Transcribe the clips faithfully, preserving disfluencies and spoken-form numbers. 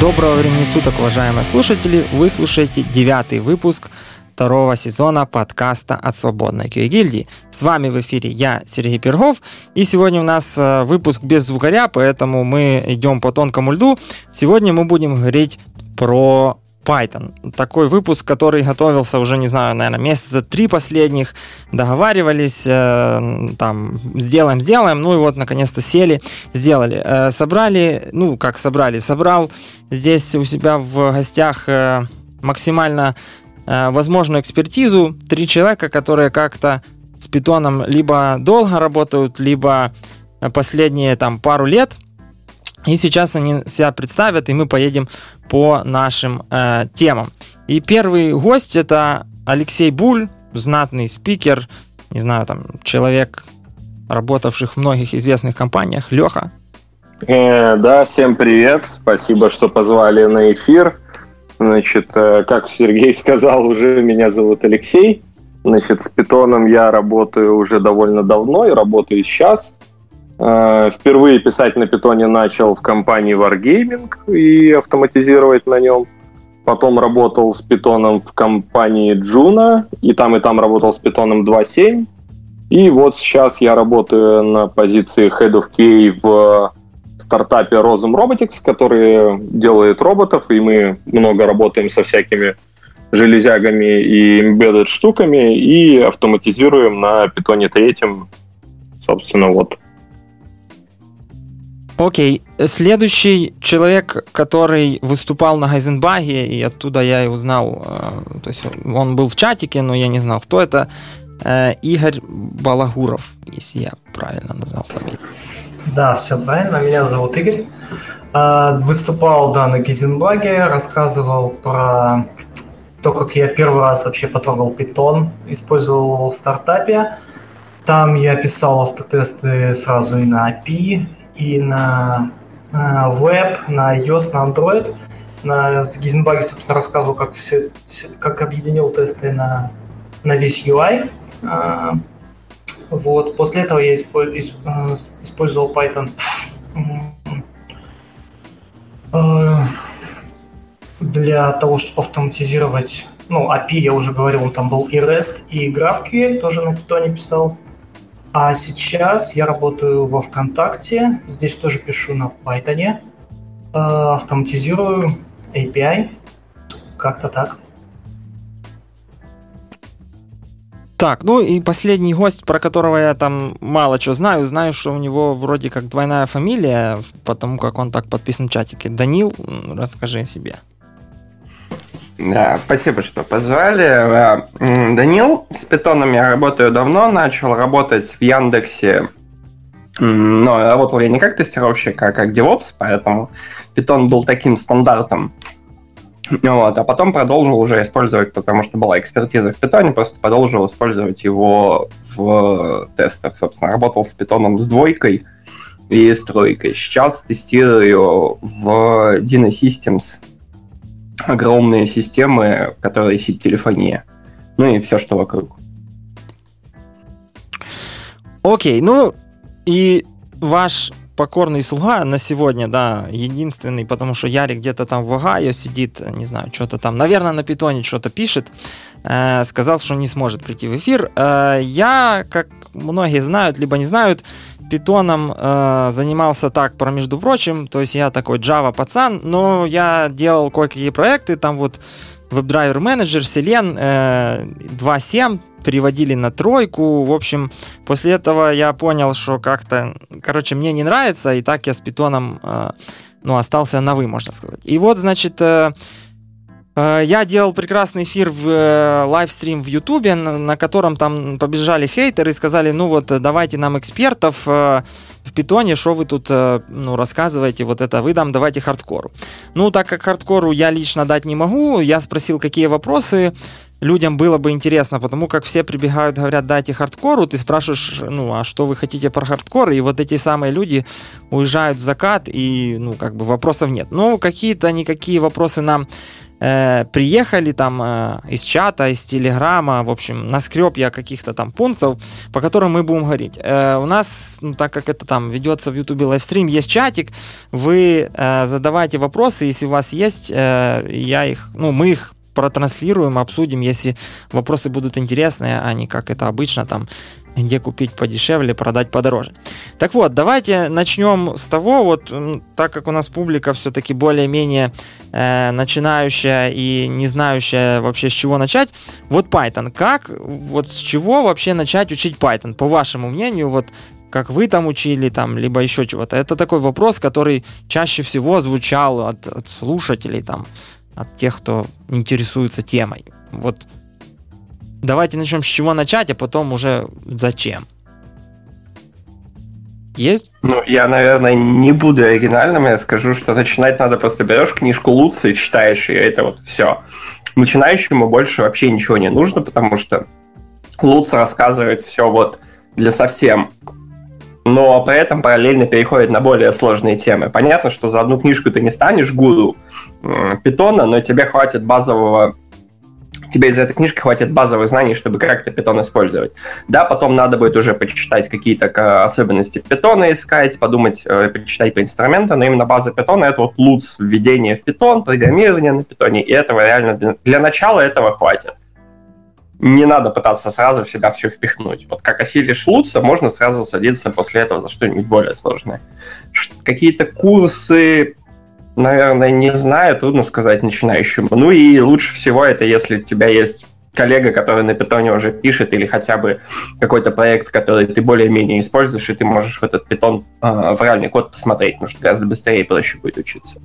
Доброго времени суток, уважаемые слушатели! Вы слушаете девятый выпуск второго сезона подкаста от Свободной Кью-гильдии. С вами в эфире я, Сергей Пирогов, и сегодня у нас выпуск без звукаря, поэтому мы идем по тонкому льду. Сегодня мы будем говорить про Python. Такой выпуск, который готовился уже, не знаю, наверное, месяца три последних. Договаривались, э, там, сделаем, сделаем. Ну и вот, наконец-то сели, сделали. Э, собрали, ну, как собрали, собрал здесь у себя в гостях э, максимально э, возможную экспертизу. Три человека, которые как-то с питоном либо долго работают, либо последние, там, пару лет. И сейчас они себя представят, и мы поедем по нашим э, темам. И первый гость — это Алексей Буль, знатный спикер, не знаю, там, человек, работавших в многих известных компаниях. Леха. Э, да, всем привет, спасибо, что позвали на эфир. Значит, э, как Сергей сказал, уже меня зовут Алексей. Значит, с питоном я работаю уже довольно давно и работаю сейчас. Впервые писать на питоне начал в компании Wargaming и автоматизировать на нем. Потом работал с питоном в компании Juno, и там и там работал с питоном два точка семь. И вот сейчас я работаю на позиции Head of кей эй в стартапе Rosum Robotics, который делает роботов, и мы много работаем со всякими железягами и embedded штуками, и автоматизируем на питоне третьем, собственно, вот. Окей. Следующий человек, который выступал на Хайзенбаге, и оттуда я и узнал, то есть он был в чатике, но я не знал, кто это, Игорь Балагуров, если я правильно назвал фамилию. Да, все правильно, меня зовут Игорь. Выступал, да, на Хайзенбаге, рассказывал про то, как я первый раз вообще потрогал Python, использовал его в стартапе. Там я писал автотесты сразу и на эй пи ай, и на, на веб, на iOS, на Android. На Гейзенбаге, собственно, рассказывал, как, все, все, как объединил тесты на, на весь ю ай. А, вот. После этого я использовал Python для того, чтобы автоматизировать. Ну, эй пи ай я уже говорил, там был и REST, и GraphQL, тоже на Python писал. А сейчас я работаю во ВКонтакте, здесь тоже пишу на Python, автоматизирую эй пи ай, как-то так. Так, ну и последний гость, про которого я там мало чего знаю, знаю, что у него вроде как двойная фамилия, потому как он так подписан в чатике. Данил, расскажи о себе. Да, спасибо, что позвали. Данил, с питоном я работаю давно, начал работать в Яндексе, но работал я не как тестировщик, а как DevOps, поэтому питон был таким стандартом. Вот, а потом продолжил уже использовать, потому что была экспертиза в питоне, просто продолжил использовать его в тестах, собственно. Работал с питоном с двойкой и с тройкой. Сейчас тестирую в Dino Systems огромные системы, которые сеть телефония. Ну и все, что вокруг. Окей, ну и ваш покорный слуга на сегодня, да, единственный, потому что Ярик где-то там в Огайо сидит, не знаю, что-то там, наверное, на питоне что-то пишет, э, сказал, что не сможет прийти в эфир. Э, я, как многие знают, либо не знают, питоном э, занимался так, про между прочим, то есть я такой Java пацан, но я делал кое-какие проекты, там вот WebDriver Manager, Selenium э, два точка семь переводили на тройку, в общем, после этого я понял, что как-то, короче, мне не нравится, и так я с питоном, э, ну, остался на «вы», можно сказать. И вот, значит, э, я делал прекрасный эфир, в лайвстрим в Ютубе, на котором там побежали хейтеры и сказали, ну вот, давайте нам экспертов в питоне, что вы тут, ну, рассказываете, вот это вы там давайте хардкору. Ну, так как хардкору я лично дать не могу, я спросил, какие вопросы людям было бы интересно, потому как все прибегают, говорят, дайте хардкору, ты спрашиваешь, ну, а что вы хотите про хардкор, и вот эти самые люди уезжают в закат, и, ну, как бы вопросов нет. Ну, какие-то никакие вопросы нам э, приехали там э, из чата, из телеграма, в общем, наскреб я каких-то там пунктов, по которым мы будем говорить. Э, у нас, ну, так как это там ведется в ютубе лайвстрим, есть чатик, вы э, задавайте вопросы, если у вас есть, э, я их, ну, мы их протранслируем, обсудим, если вопросы будут интересные, а не как это обычно, там, где купить подешевле, продать подороже. Так вот, давайте начнем с того, вот, так как у нас публика все-таки более-менее э, начинающая и не знающая вообще с чего начать, вот Python, как, вот с чего вообще начать учить Python, по вашему мнению, вот, как вы там учили, там, либо еще чего-то. Это такой вопрос, который чаще всего звучал от, от слушателей, там, от тех, кто интересуется темой. Вот давайте начнем с чего начать, а потом уже зачем. Есть? Ну, я, наверное, не буду оригинальным. Я скажу, что начинать надо просто берешь книжку Луца и читаешь, и это вот все. Начинающему больше вообще ничего не нужно, потому что Луц рассказывает все вот для совсем. Но при этом параллельно переходит на более сложные темы. Понятно, что за одну книжку ты не станешь гуру питона, но тебе хватит базового... Тебе из этой книжки хватит базовых знаний, чтобы как-то питон использовать. Да, потом надо будет уже почитать какие-то особенности питона искать, подумать, почитать по инструментам, но именно база питона — это вот лутс, введение в питон, программирование на питоне, и этого реально для, для начала этого хватит. Не надо пытаться сразу в себя все впихнуть. Вот как осилишь лутса, можно сразу садиться после этого за что-нибудь более сложное. Какие-то курсы... Наверное, не знаю, трудно сказать начинающему. Ну и лучше всего это, если у тебя есть коллега, который на питоне уже пишет, или хотя бы какой-то проект, который ты более-менее используешь, и ты можешь в этот питон, э, в реальный код посмотреть, потому что гораздо быстрее и проще будет учиться.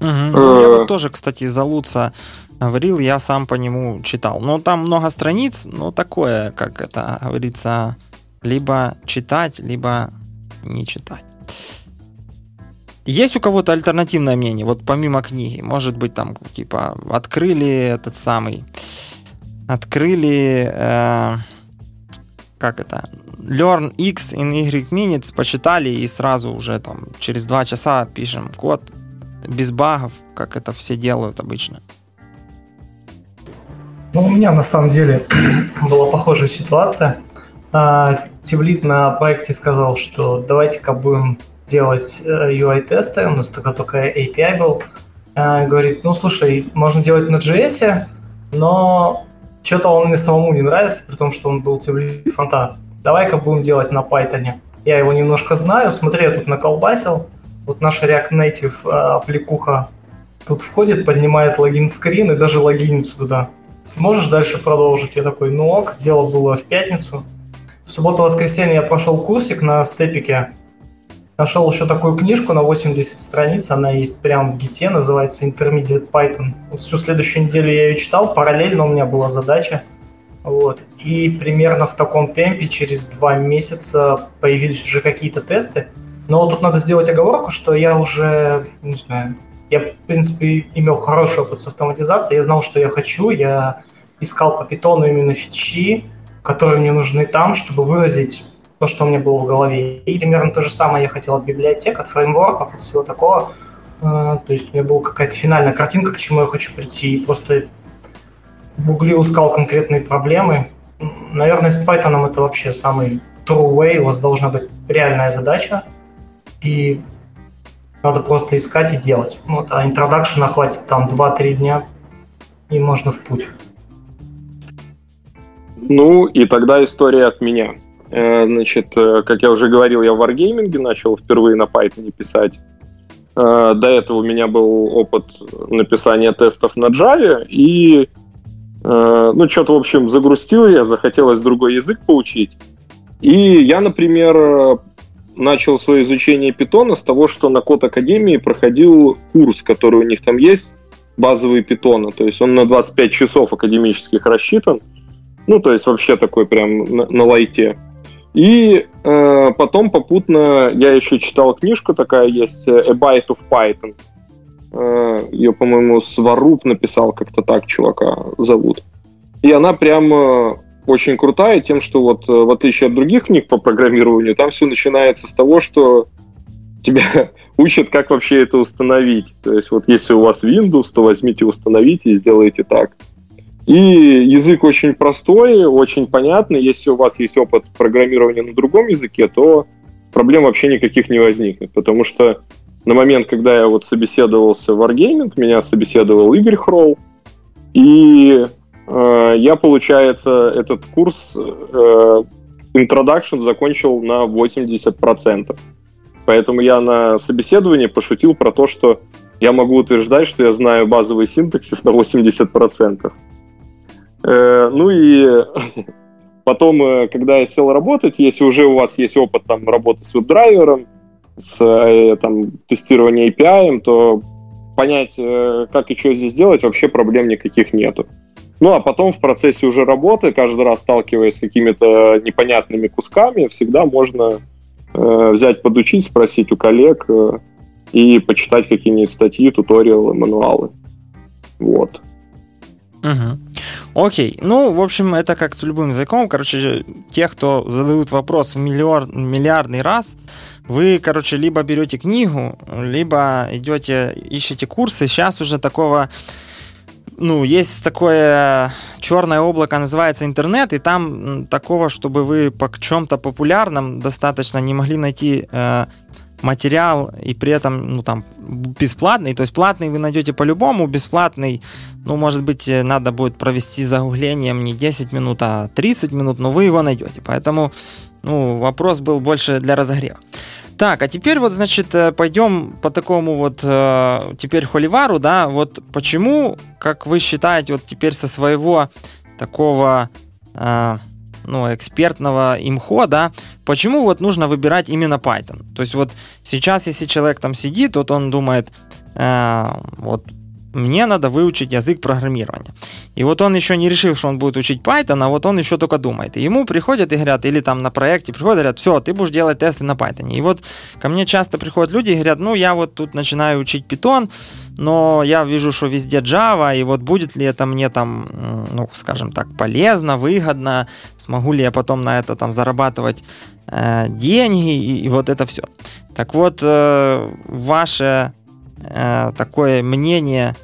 Угу. Э-э- я вот тоже, кстати, за Луца говорил, я сам по нему читал. Но там много страниц, но такое, как это говорится, либо читать, либо не читать. Есть у кого-то альтернативное мнение, вот помимо книги? Может быть, там, типа, открыли этот самый... Открыли... Э, как это? Learn X in Y minutes, почитали и сразу уже там через два часа пишем код. Без багов, как это все делают обычно. Ну, у меня, на самом деле, была похожая ситуация. Тивлит на проекте сказал, что давайте-ка будем... делать ю ай-тесты, у нас тогда только эй пи ай был, говорит, ну, слушай, можно делать на джей эс, но что-то он мне самому не нравится, при том, что он был тивлит фронта. Давай-ка будем делать на Python. Я его немножко знаю, смотри, я тут наколбасил, вот наша React Native аппликуха тут входит, поднимает логин-скрин и даже логинницу туда. Сможешь дальше продолжить? Я такой, ну ок, дело было в пятницу. В субботу-воскресенье я прошел курсик на степике. Нашел еще такую книжку на восемьдесят страниц, она есть прямо в гите, называется Intermediate Python. Вот всю следующую неделю я ее читал, параллельно у меня была задача. Вот. И примерно в таком темпе через два месяца появились уже какие-то тесты. Но тут надо сделать оговорку, что я уже, не знаю, я, в принципе, имел хороший опыт с автоматизацией, я знал, что я хочу, я искал по питону именно фичи, которые мне нужны там, чтобы выразить... то, что у меня было в голове. И примерно то же самое я хотел от библиотек, от фреймворков, от всего такого. То есть у меня была какая-то финальная картинка, к чему я хочу прийти. И просто в гугле искал конкретные проблемы. Наверное, с Python это вообще самый true way. У вас должна быть реальная задача. И надо просто искать и делать. Вот, а интродакшена хватит там два-три дня. И можно в путь. Ну и тогда история от меня. Значит, как я уже говорил, я в Wargaming начал впервые на Python писать. До этого у меня был опыт написания тестов на Java, и, ну, что-то, в общем, загрустил я, захотелось другой язык поучить. И я, например, начал свое изучение Python с того, что на Код Академии проходил курс, который у них там есть, базовый Python, то есть он на двадцать пять часов академических рассчитан, ну, то есть вообще такой прям на, на лайте. И э, потом попутно я еще читал книжку, такая есть, A Byte of Python. Э, ее, по-моему, Сваруб написал, как-то так чувака зовут. И она прям э, очень крутая тем, что вот в отличие от других книг по программированию, там все начинается с того, что тебя учат, как вообще это установить. То есть вот если у вас Windows, то возьмите, установите и сделайте так. И язык очень простой, очень понятный. Если у вас есть опыт программирования на другом языке, то проблем вообще никаких не возникнет. Потому что на момент, когда я вот собеседовался в Wargaming, меня собеседовал Игорь Хролл, и э, я, получается, этот курс э, Introduction закончил на восемьдесят процентов. Поэтому я на собеседовании пошутил про то, что я могу утверждать, что я знаю базовый синтаксис на восемьдесят процентов. Э, ну и потом, когда я сел работать, если уже у вас есть опыт там, работы с веб-драйвером, с там, тестированием эй пи ай, то понять, как и что здесь делать, вообще проблем никаких нету. Ну, а потом в процессе уже работы, каждый раз сталкиваясь с какими-то непонятными кусками, всегда можно э, взять, подучить, спросить у коллег э, и почитать какие-нибудь статьи, туториалы, мануалы. Вот. Угу. Окей, ну, в общем, это как с любым языком. Короче, те, кто задают вопрос в миллиард, миллиардный раз, вы, короче, либо берете книгу, либо идете, ищете курсы. Сейчас уже такого, ну, есть такое черное облако, называется интернет, и там такого, чтобы вы по чем-то популярном достаточно не могли найти э, материал, и при этом, ну, там, бесплатный. То есть платный вы найдете по-любому, бесплатный, ну, может быть, надо будет провести загуглением не десять минут, а тридцать минут, но вы его найдете. Поэтому, ну, вопрос был больше для разогрева. Так, а теперь вот, значит, пойдем по такому вот, теперь холивару, да, вот почему, как вы считаете, вот теперь со своего такого, ну, экспертного имхо, да, почему вот нужно выбирать именно Python? То есть вот сейчас, если человек там сидит, вот он думает, вот, мне надо выучить язык программирования. И вот он еще не решил, что он будет учить Python, а вот он еще только думает. И ему приходят и говорят, или там на проекте приходят и говорят, все, ты будешь делать тесты на Python. И вот ко мне часто приходят люди и говорят, ну, я вот тут начинаю учить Python, но я вижу, что везде Java, и вот будет ли это мне там, ну, скажем так, полезно, выгодно, смогу ли я потом на это там зарабатывать э, деньги, и, и вот это все. Так вот, э, ваше... такое мнение,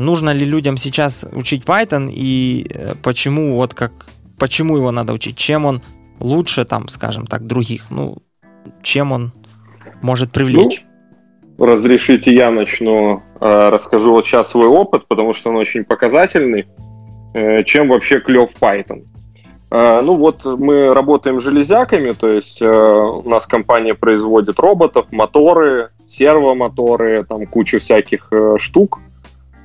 нужно ли людям сейчас учить Python и почему, вот как, почему его надо учить, чем он лучше, там, скажем так, других, ну, чем он может привлечь? Ну, разрешите, я начну, расскажу вот сейчас свой опыт, потому что он очень показательный, чем вообще клёв Python. Ну вот мы работаем железяками, то есть у нас компания производит роботов, моторы, сервомоторы, там куча всяких э, штук.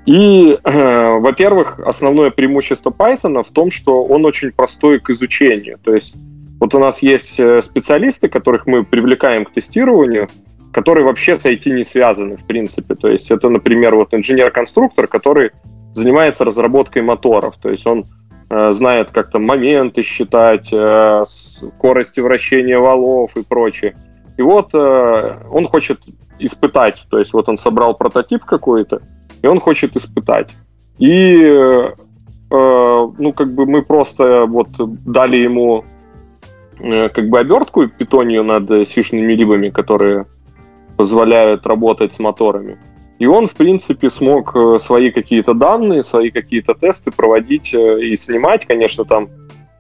И, э, во-первых, основное преимущество Python в том, что он очень простой к изучению. То есть вот у нас есть специалисты, которых мы привлекаем к тестированию, которые вообще с ай ти не связаны, в принципе. То есть это, например, вот инженер-конструктор, который занимается разработкой моторов. То есть он э, знает, как там моменты считать, э, скорости вращения валов и прочее. И вот э, он хочет испытать, то есть вот он собрал прототип какой-то, и он хочет испытать. И э, ну как бы мы просто вот дали ему э, как бы обертку питонью над сишными либами, которые позволяют работать с моторами. И он, в принципе, смог свои какие-то данные, свои какие-то тесты проводить и снимать. Конечно, там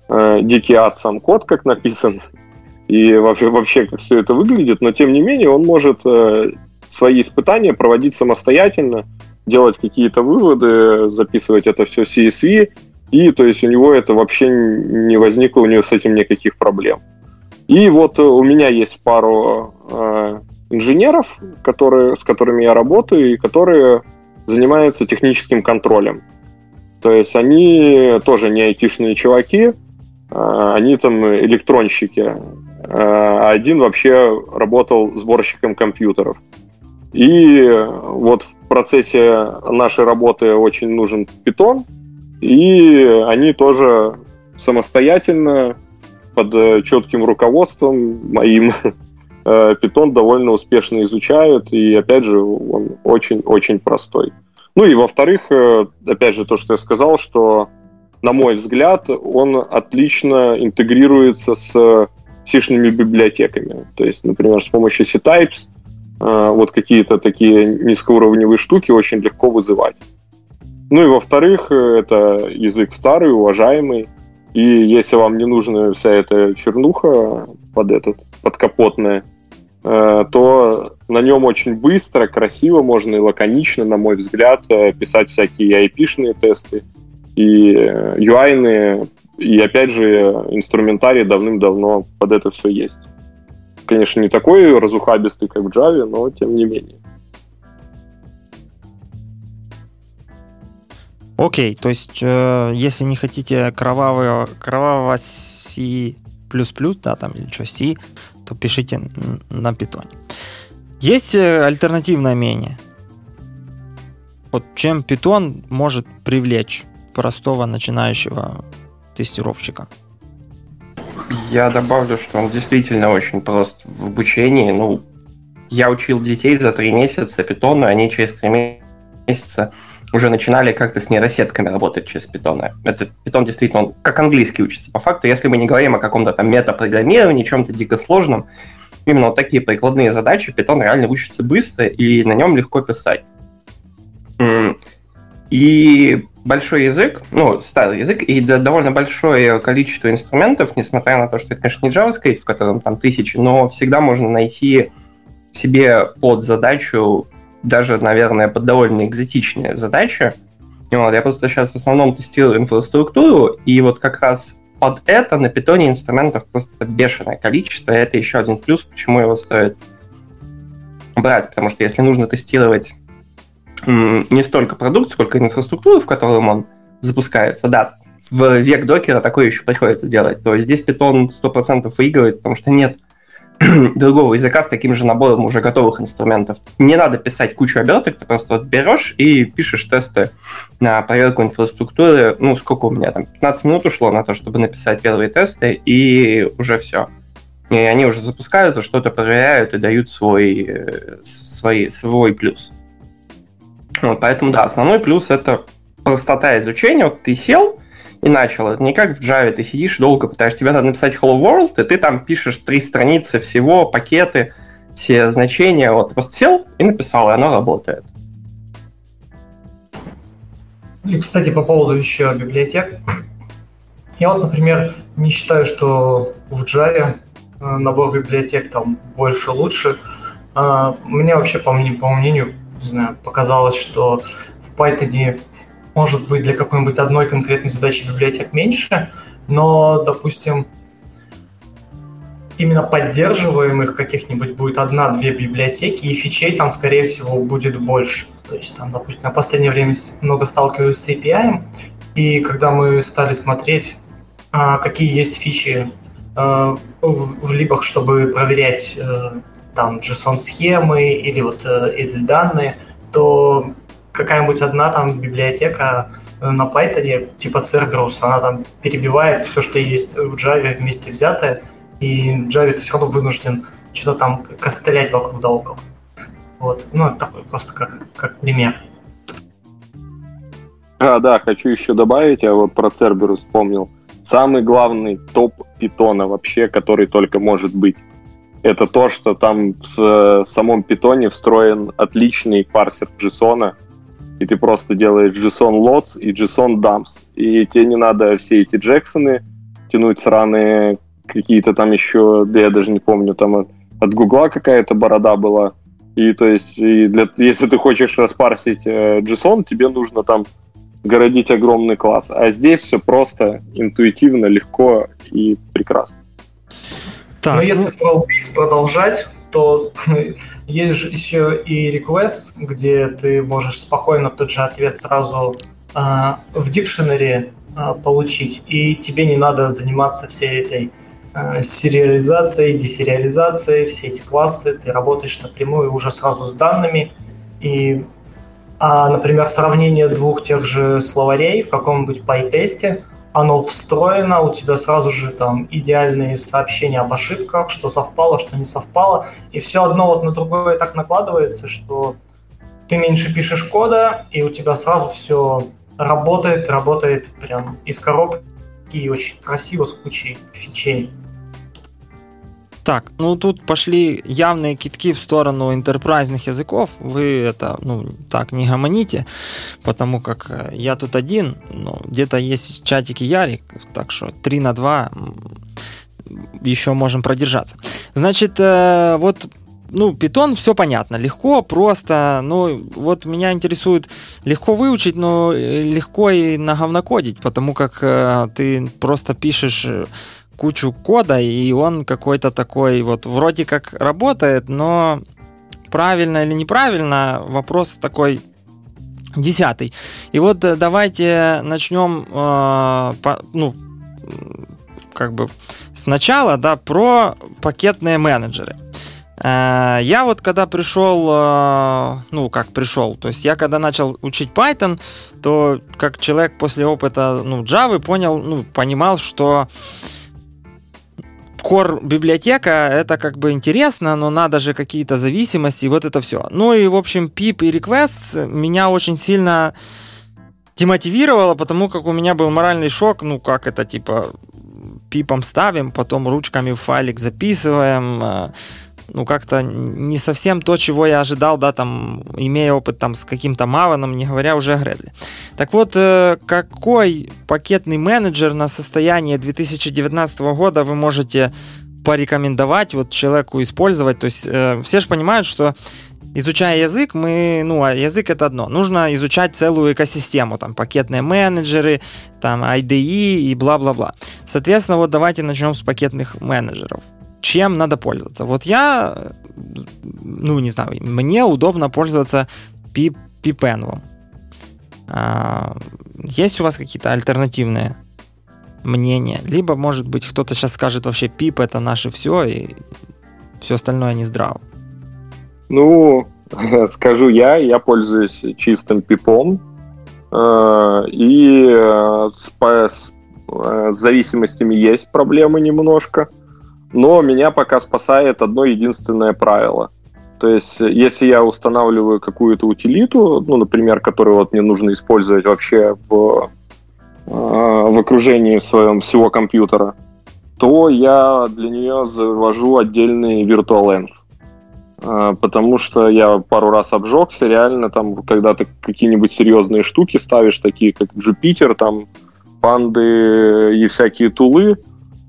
э, дикий ад сам код, как написан, и вообще, вообще как все это выглядит, но тем не менее он может э, свои испытания проводить самостоятельно, делать какие-то выводы, записывать это все в си эс ви, и то есть у него это вообще не возникло, у него с этим никаких проблем. И вот у меня есть пару э, инженеров, которые, с которыми я работаю, и которые занимаются техническим контролем. То есть они тоже не айтишные чуваки, э, они там электронщики, а один вообще работал сборщиком компьютеров. И вот в процессе нашей работы очень нужен Python, и они тоже самостоятельно, под четким руководством моим, Python довольно успешно изучают, и, опять же, он очень-очень простой. Ну и, во-вторых, опять же, то, что я сказал, что, на мой взгляд, он отлично интегрируется с сишными библиотеками. То есть, например, с помощью C-Types вот какие-то такие низкоуровневые штуки очень легко вызывать. Ну и во-вторых, это язык старый, уважаемый, и если вам не нужна вся эта чернуха под этот, подкапотная, то на нем очень быстро, красиво можно и лаконично, на мой взгляд, писать всякие ай пи-шные тесты и ю ай-ные, и опять же инструментарий давным-давно под это все есть. Конечно, не такой разухабистый, как в Java, но тем не менее. Окей, то есть, э, если не хотите кровавого, кровавого C++, да, там, или что, C, то пишите на Python. Есть альтернативное мнение? Вот чем Python может привлечь простого начинающего тестировщика? Я добавлю, что он действительно очень прост в обучении. Ну, я учил детей за три месяца питона, они через три месяца уже начинали как-то с нейросетками работать через питона. Это питон действительно, он как английский учится. По факту, если мы не говорим о каком-то там метапрограммировании, чем-то дико сложном, именно вот такие прикладные задачи питон реально учится быстро, и на нем легко писать. И большой язык, ну, старый язык, и довольно большое количество инструментов, несмотря на то, что это, конечно, не JavaScript, в котором там тысячи, но всегда можно найти себе под задачу, даже, наверное, под довольно экзотичные задачи. Вот, я просто сейчас в основном тестирую инфраструктуру, и вот как раз под это на Python инструментов просто бешеное количество, и это еще один плюс, почему его стоит брать, потому что если нужно тестировать не столько продукт, сколько инфраструктуру, в котором он запускается. Да, в век докера такое еще приходится делать. То есть здесь Python сто процентов выигрывает, потому что нет другого языка с таким же набором уже готовых инструментов. Не надо писать кучу оберток, ты просто вот берешь и пишешь тесты на проверку инфраструктуры. Ну, сколько у меня там? пятнадцать минут ушло на то, чтобы написать первые тесты, и уже все. И они уже запускаются, что-то проверяют и дают свой, свой, свой плюс. Вот, поэтому, да, основной плюс – это простота изучения. Вот ты сел и начал. Это не как в Java, ты сидишь долго, пытаешься, тебе надо написать Hello World, и ты там пишешь три страницы всего, пакеты, все значения. Вот, ты просто сел и написал, и оно работает. И, кстати, по поводу еще библиотек. Я вот, например, не считаю, что в Java набор библиотек там больше, лучше. Мне вообще, по моему мнению, не знаю, показалось, что в Python может быть для какой-нибудь одной конкретной задачи библиотек меньше, но, допустим, именно поддерживаемых каких-нибудь будет одна-две библиотеки, и фичей там, скорее всего, будет больше. То есть, там, допустим, на последнее время много сталкиваюсь с эй пи ай, и когда мы стали смотреть, какие есть фичи в либах, чтобы проверять там JSON-схемы или вот эдл-данные, то какая-нибудь одна там библиотека на Python, типа Cerberus, она там перебивает все, что есть в Java вместе взятое, и Java все равно вынужден что-то там костылять вокруг да около. Вот. Ну, это такой просто как, как пример. А, да, хочу еще добавить, я вот про Cerberus вспомнил. Самый главный топ Python вообще, который только может быть. Это то, что там в самом питоне встроен отличный парсер JSON, и ты просто делаешь JSON loads и JSON dumps, и тебе не надо все эти джексоны тянуть сраные какие-то там еще, да я даже не помню, там от, от Гугла какая-то борода была, и то есть и для, если ты хочешь распарсить JSON, тебе нужно там городить огромный класс, а здесь все просто интуитивно, легко и прекрасно. Так, но если про убийц продолжать, то есть же еще и requests, где ты можешь спокойно тот же ответ сразу э, в дикшенере э, получить, и тебе не надо заниматься всей этой э, сериализацией, десериализацией, все эти классы, ты работаешь напрямую уже сразу с данными, и, а, например, сравнение двух тех же словарей в каком-нибудь пайтесте, оно встроено, у тебя сразу же там идеальные сообщения об ошибках, что совпало, что не совпало, и все одно вот на другое так накладывается, что ты меньше пишешь кода, и у тебя сразу все работает, работает прям из коробки, и очень красиво с кучей фичей. Так, ну тут пошли явные кидки в сторону интерпрайзных языков. Вы это, ну, так не гомоните, потому как я тут один, ну, где-то есть в чатике Ярик, так что три на два еще можем продержаться. Значит, вот, ну, Python все понятно, легко, просто, ну, вот меня интересует, легко выучить, но легко и наговнокодить, потому как ты просто пишешь кучу кода, и он какой-то такой, вот, вроде как работает, но правильно или неправильно, вопрос такой десятый. И вот давайте начнем, э, по, ну, как бы сначала, да, про пакетные менеджеры. Э, я вот когда пришел, э, ну, как пришел, то есть я когда начал учить Python, то как человек после опыта, ну, Java понял, ну, понимал, что Core-библиотека, это как бы интересно, но надо же какие-то зависимости, вот это все. Ну и, в общем, pip и requests меня очень сильно демотивировало, потому как у меня был моральный шок, ну как это, типа, пипом ставим, потом ручками в файлик записываем, ну как-то не совсем то, чего я ожидал, да, там, имея опыт там с каким-то маваном, не говоря уже о Gradle. Так вот, какой пакетный менеджер на состояние две тысячи девятнадцатого года вы можете порекомендовать вот человеку использовать? То есть все же понимают, что изучая язык, мы, ну, а язык это одно, нужно изучать целую экосистему, там, пакетные менеджеры, там, ай ди и и бла-бла-бла. Соответственно, вот давайте начнем с пакетных менеджеров. Чем надо пользоваться? Вот я, ну, не знаю, мне удобно пользоваться pipenv. А, есть у вас какие-то альтернативные мнения? Либо, может быть, кто-то сейчас скажет, вообще, pip это наше все, и все остальное не здраво. Ну, скажу я, я пользуюсь чистым пипом, и с зависимостями есть проблемы немножко. Но меня пока спасает одно единственное правило. То есть, если я устанавливаю какую-то утилиту, ну, например, которую вот мне нужно использовать вообще в, в окружении своем всего компьютера, то я для нее завожу отдельный virtualenv. Потому что я пару раз обжегся, реально, там, когда ты какие-нибудь серьезные штуки ставишь, такие как Jupyter, там, панды и всякие тулы,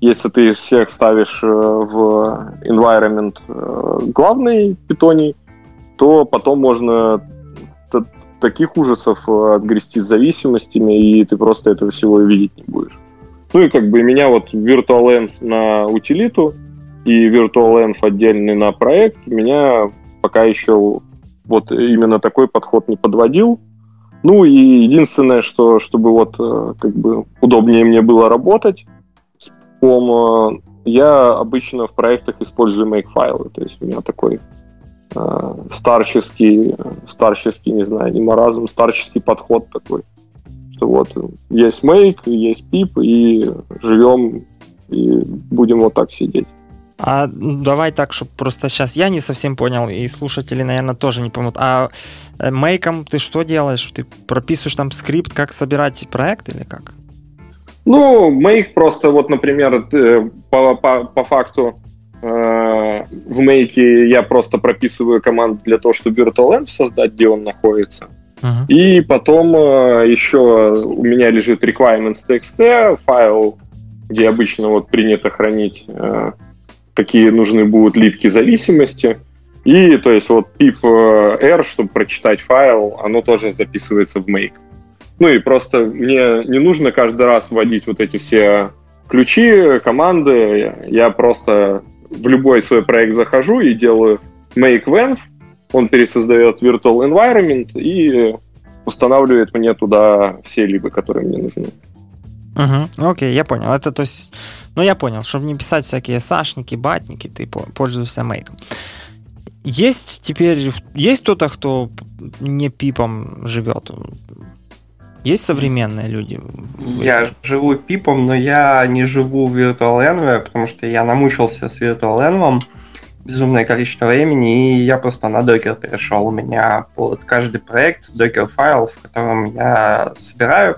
если ты всех ставишь в environment главный питоний, то потом можно т- таких ужасов отгрести с зависимостями, и ты просто этого всего видеть не будешь. Ну и как бы меня вот virtualenv на утилиту и virtualenv отдельный на проект, меня пока еще вот именно такой подход не подводил. Ну и единственное, что, чтобы вот как бы удобнее мне было работать, я обычно в проектах использую make-файлы, то есть у меня такой э, старческий, старческий, не знаю, не маразм, старческий подход такой, что вот есть make, есть pip, и живем, и будем вот так сидеть. А давай так, чтобы просто сейчас я не совсем понял, и слушатели, наверное, тоже не поймут. А make'ом ты что делаешь? Ты прописываешь там скрипт, как собирать проект или как? Ну, make просто, вот, например, по, по, по факту э, в make я просто прописываю команду для того, чтобы virtualenv создать, где он находится. Uh-huh. И потом э, еще у меня лежит requirements.txt, файл, где обычно вот принято хранить, э, какие нужны будут липкие зависимости. И, то есть, вот pip-r, чтобы прочитать файл, оно тоже записывается в make. Ну и просто мне не нужно каждый раз вводить вот эти все ключи, команды. Я просто в любой свой проект захожу и делаю make-venv, он пересоздает virtual environment и устанавливает мне туда все либы, которые мне нужны. Угу, окей, я понял. Это, то есть, ну я понял, чтобы не писать всякие сашники, батники, ты пользуешься make-ом. Есть теперь, есть кто-то, кто не пипом живет? Есть современные люди? Я живу пипом, но я не живу в virtualenv, потому что я намучился с virtualenv безумное количество времени, и я просто на докер перешел. У меня под каждый проект докер-файл, в котором я собираю,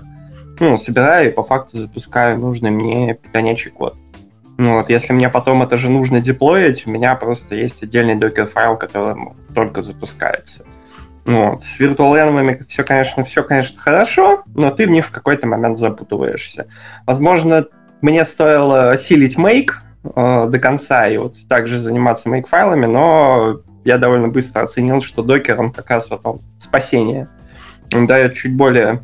ну, собираю и по факту запускаю нужный мне питонячий код. Ну вот, если мне потом это же нужно деплоить, у меня просто есть отдельный докер-файл, который только запускается. Ну вот, с виртуал-энвами все, конечно, все, конечно, хорошо, но ты в них в какой-то момент запутываешься. Возможно, мне стоило осилить make э, до конца и вот также заниматься make-файлами, но я довольно быстро оценил, что докер, он как раз вот он спасение. Он дает чуть более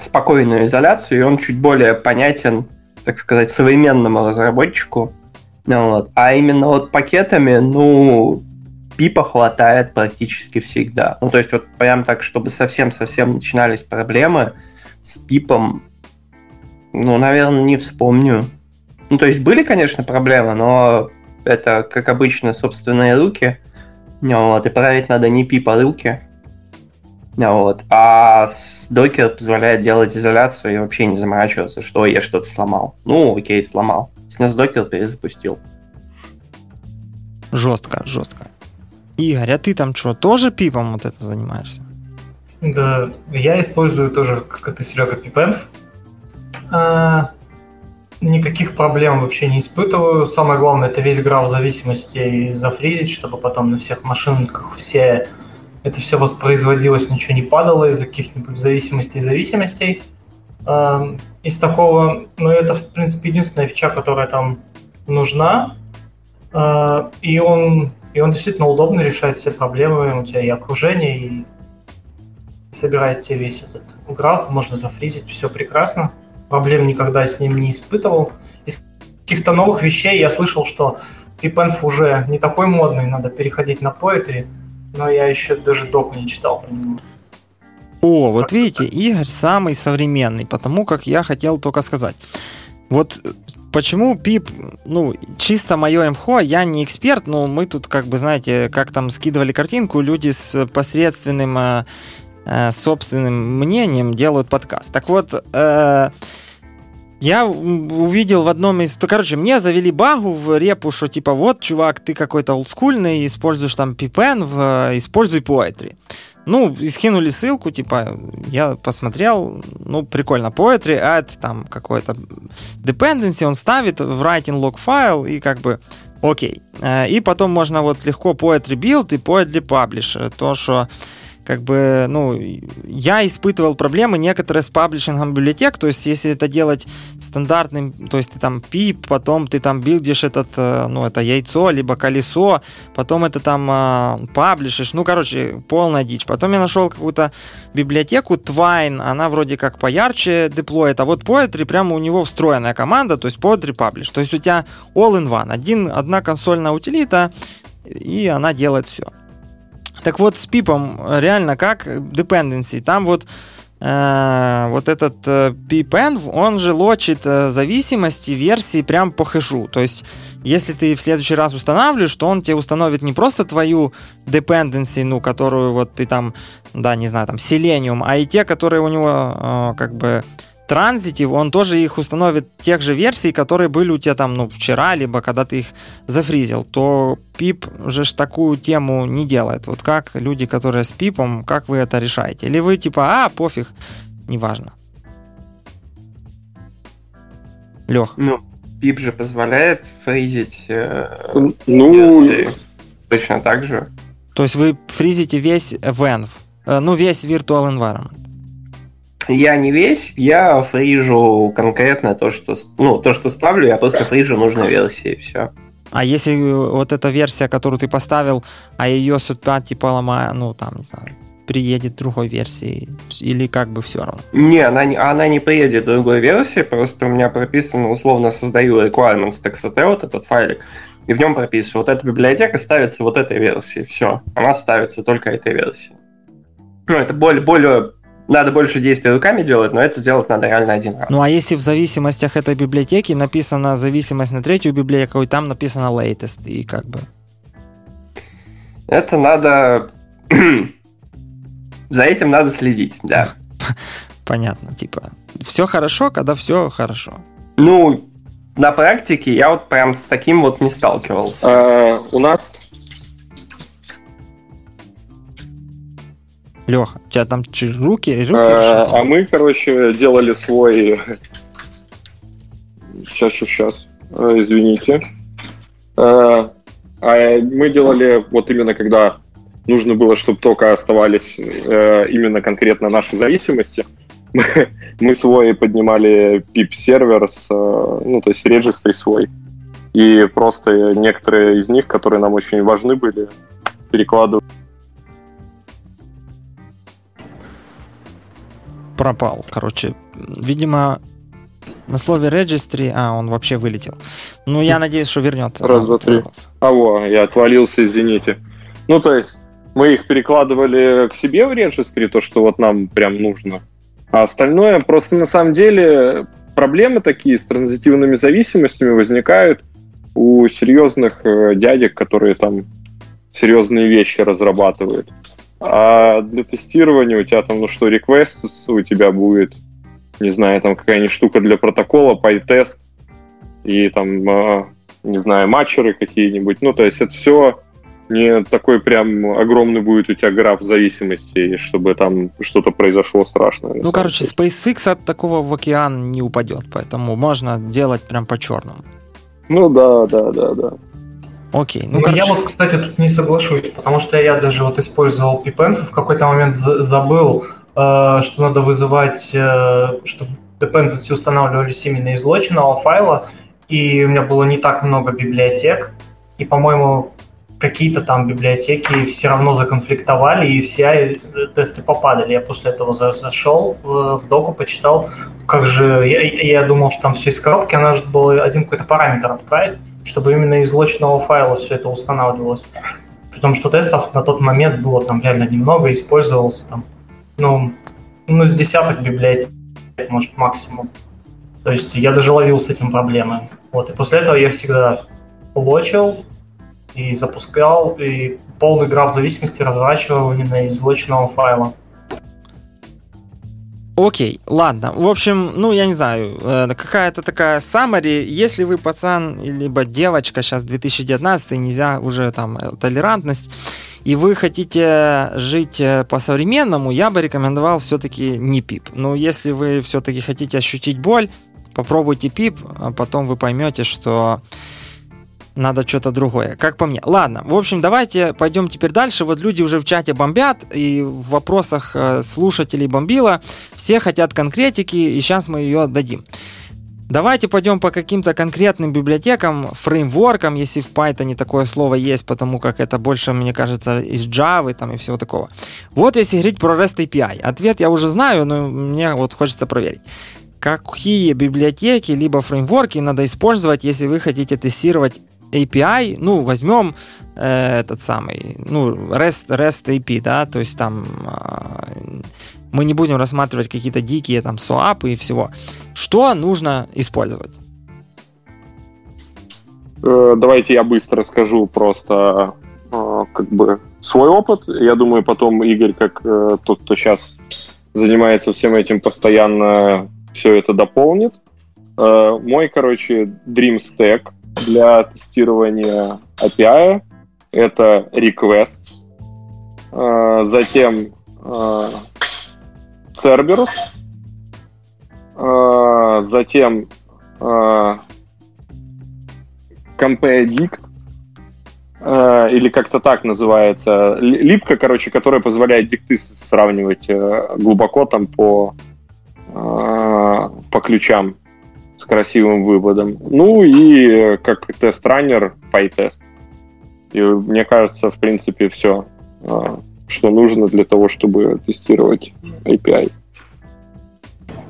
спокойную изоляцию, и он чуть более понятен, так сказать, современному разработчику. Вот. А именно вот пакетами, ну, пипа хватает практически всегда. Ну, то есть вот прям так, чтобы совсем-совсем начинались проблемы с пипом, ну, наверное, не вспомню. Ну, то есть были, конечно, проблемы, но это, как обычно, собственные руки. Вот. И править надо не пип, а руки. Вот. А докер позволяет делать изоляцию и вообще не заморачиваться, что я что-то сломал. Ну, окей, сломал. Снес докер, перезапустил. Жестко, жестко. Игорь, а ты там что, тоже пипом вот это занимаешься? Да, я использую тоже, как это, Серега, pipenv. А, никаких проблем вообще не испытываю. Самое главное, это весь граф зависимостей зафризить, чтобы потом на всех машинках все... Это все воспроизводилось, ничего не падало из-за каких-нибудь зависимостей и зависимостей. Из такого, ну это, в принципе, единственная фича, которая там нужна. И он, и он действительно удобно решает все проблемы. У тебя и окружение, и собирает тебе весь этот граф, можно зафризить, все прекрасно. Проблем никогда с ним не испытывал. Из каких-то новых вещей я слышал, что pipenv уже не такой модный, надо переходить на Poetry. Но я еще даже доку не читал по нему. О, вот видите, Игорь самый современный, потому как я хотел только сказать. Вот почему пип, ну, чисто мое мхо, я не эксперт, но мы тут, как бы, знаете, как там скидывали картинку, люди с посредственным э, э, собственным мнением делают подкаст. Так вот... Э, Я увидел в одном из... Короче, мне завели багу в репу, что типа, вот, чувак, ты какой-то олдскульный, используешь там pipenv, используй Poetry. Ну, и скинули ссылку, типа, я посмотрел, ну, прикольно, Poetry add, там, какой-то dependency он ставит в writing log файл, и как бы, окей. И потом можно вот легко Poetry build и Poetry publish, то, что... Как бы, ну, я испытывал проблемы некоторые с паблишингом библиотек, то есть если это делать стандартным, то есть ты там пип, потом ты там билдишь этот, ну, это яйцо, либо колесо, потом это там паблишишь, ну, короче, полная дичь. Потом я нашел какую-то библиотеку Twine, она вроде как поярче деплоит, а вот Poetry прямо у него встроенная команда, то есть Poetry Publish, то есть у тебя all-in-one, один, одна консольная утилита, и она делает все. Так вот, с пипом реально как dependency. Там вот, э, вот этот э, pipenv, он же лочит э, зависимости версии прям по хэшу. То есть, если ты в следующий раз устанавливаешь, то он тебе установит не просто твою dependency, ну, которую вот ты там, да, не знаю, там, Selenium, а и те, которые у него э, как бы транзитив, он тоже их установит тех же версий, которые были у тебя там, ну, вчера, либо когда ты их зафризил, то пип же ж такую тему не делает. Вот как люди, которые с пипом, как вы это решаете? Или вы типа, а, пофиг, неважно. Лёх. Ну, пип же позволяет фризить э, ну... версии точно так же. То есть вы фризите весь венв, э, ну, весь virtual environment. Я не весь, я фрижу конкретно то, что, ну, то, что ставлю, я просто фрижу нужной версии, и все. А если вот эта версия, которую ты поставил, а ее судьба типа ломая, ну, там, не знаю, приедет другой версии, или как бы все равно? Не, она, она не приедет другой версии, просто у меня прописано, условно, создаю requirements.txt, вот этот файлик, и в нем прописываю, вот эта библиотека ставится вот этой версии, все, она ставится только этой версии. Ну, это более... более Надо больше действий руками делать, но это сделать надо реально один раз. Ну а если в зависимостях этой библиотеки написана зависимость на третью библиотеку, и там написано latest, и как бы... Это надо... За этим надо следить, да. Понятно, типа, все хорошо, когда все хорошо. Ну, на практике я вот прям с таким вот не сталкивался. У нас... Леха, у тебя там руки, руки? А, а мы, короче, делали свой... Сейчас, сейчас, сейчас. извините. А мы делали вот именно когда нужно было, чтобы только оставались именно конкретно наши зависимости. Мы, мы свой поднимали пип-сервер, с, ну, то есть регистри свой. И просто некоторые из них, которые нам очень важны были, перекладывали. Пропал, короче. Видимо, на слове registry... А, он вообще вылетел. Ну, я надеюсь, что вернется. Раз, два, три. А, во, я отвалился, извините. Ну, то есть, мы их перекладывали к себе в registry, то, что вот нам прям нужно. А остальное просто, на самом деле, проблемы такие с транзитивными зависимостями возникают у серьезных дядек, которые там серьезные вещи разрабатывают. А для тестирования у тебя там, ну что, реквест у тебя будет, не знаю, там какая-нибудь штука для протокола, пайтест, и там, не знаю, матчеры какие-нибудь. Ну, то есть это все не такой прям огромный будет у тебя граф зависимостей, чтобы там что-то произошло страшное. Ну, короче, SpaceX от такого в океан не упадет, поэтому можно делать прям по-черному. Ну, да, да, да, да. Окей. Ну, ну короче... Я вот, кстати, тут не соглашусь, потому что я даже вот использовал pipenv, в какой-то момент забыл, э, что надо вызывать, э, чтобы dependency устанавливались именно из лочиного файла, и у меня было не так много библиотек, и, по-моему, какие-то там библиотеки все равно законфликтовали, и все тесты попадали. Я после этого зашел в доку, почитал, как же... Я, я думал, что там все из коробки, а надо было один какой-то параметр отправить, чтобы именно из лочного файла все это устанавливалось. Потому что тестов на тот момент было там реально немного, использовался там, ну, ну, с десяток библиотек, может, максимум. То есть я даже ловил с этим проблемы. Вот, и после этого я всегда лочил и запускал, и полный граф зависимости разворачивал именно из лочного файла. Окей, ладно. В общем, ну, я не знаю, какая-то такая summary. Если вы пацан, либо девочка, сейчас две тысячи девятнадцатый, нельзя уже там толерантность, и вы хотите жить по-современному, я бы рекомендовал все-таки не пип. Но если вы все-таки хотите ощутить боль, попробуйте пип, а потом вы поймете, что надо что-то другое, как по мне. Ладно, в общем, давайте пойдем теперь дальше. Вот люди уже в чате бомбят, и в вопросах слушателей бомбило. Все хотят конкретики, и сейчас мы ее дадим. Давайте пойдем по каким-то конкретным библиотекам, фреймворкам, если в Python такое слово есть, потому как это больше, мне кажется, из Java там, и всего такого. Вот если говорить про REST эй пи ай. Ответ я уже знаю, но мне вот хочется проверить. Какие библиотеки, либо фреймворки надо использовать, если вы хотите тестировать эй пи ай, ну, возьмем э, этот самый, ну, REST, REST эй пи ай, да, то есть там э, мы не будем рассматривать какие-то дикие там соапы и всего. Что нужно использовать? Давайте я быстро расскажу просто э, как бы свой опыт. Я думаю, потом Игорь, как э, тот, кто сейчас занимается всем этим, постоянно все это дополнит. Э, мой, короче, Dream Stack для тестирования эй пи ай это requests, затем Cerberus, затем CompAddict, или как-то так называется, липка, короче, которая позволяет дикты сравнивать глубоко там по, по ключам с красивым выводом. Ну и как тест-раннер, PyTest. И мне кажется, в принципе, все, что нужно для того, чтобы тестировать эй пи ай.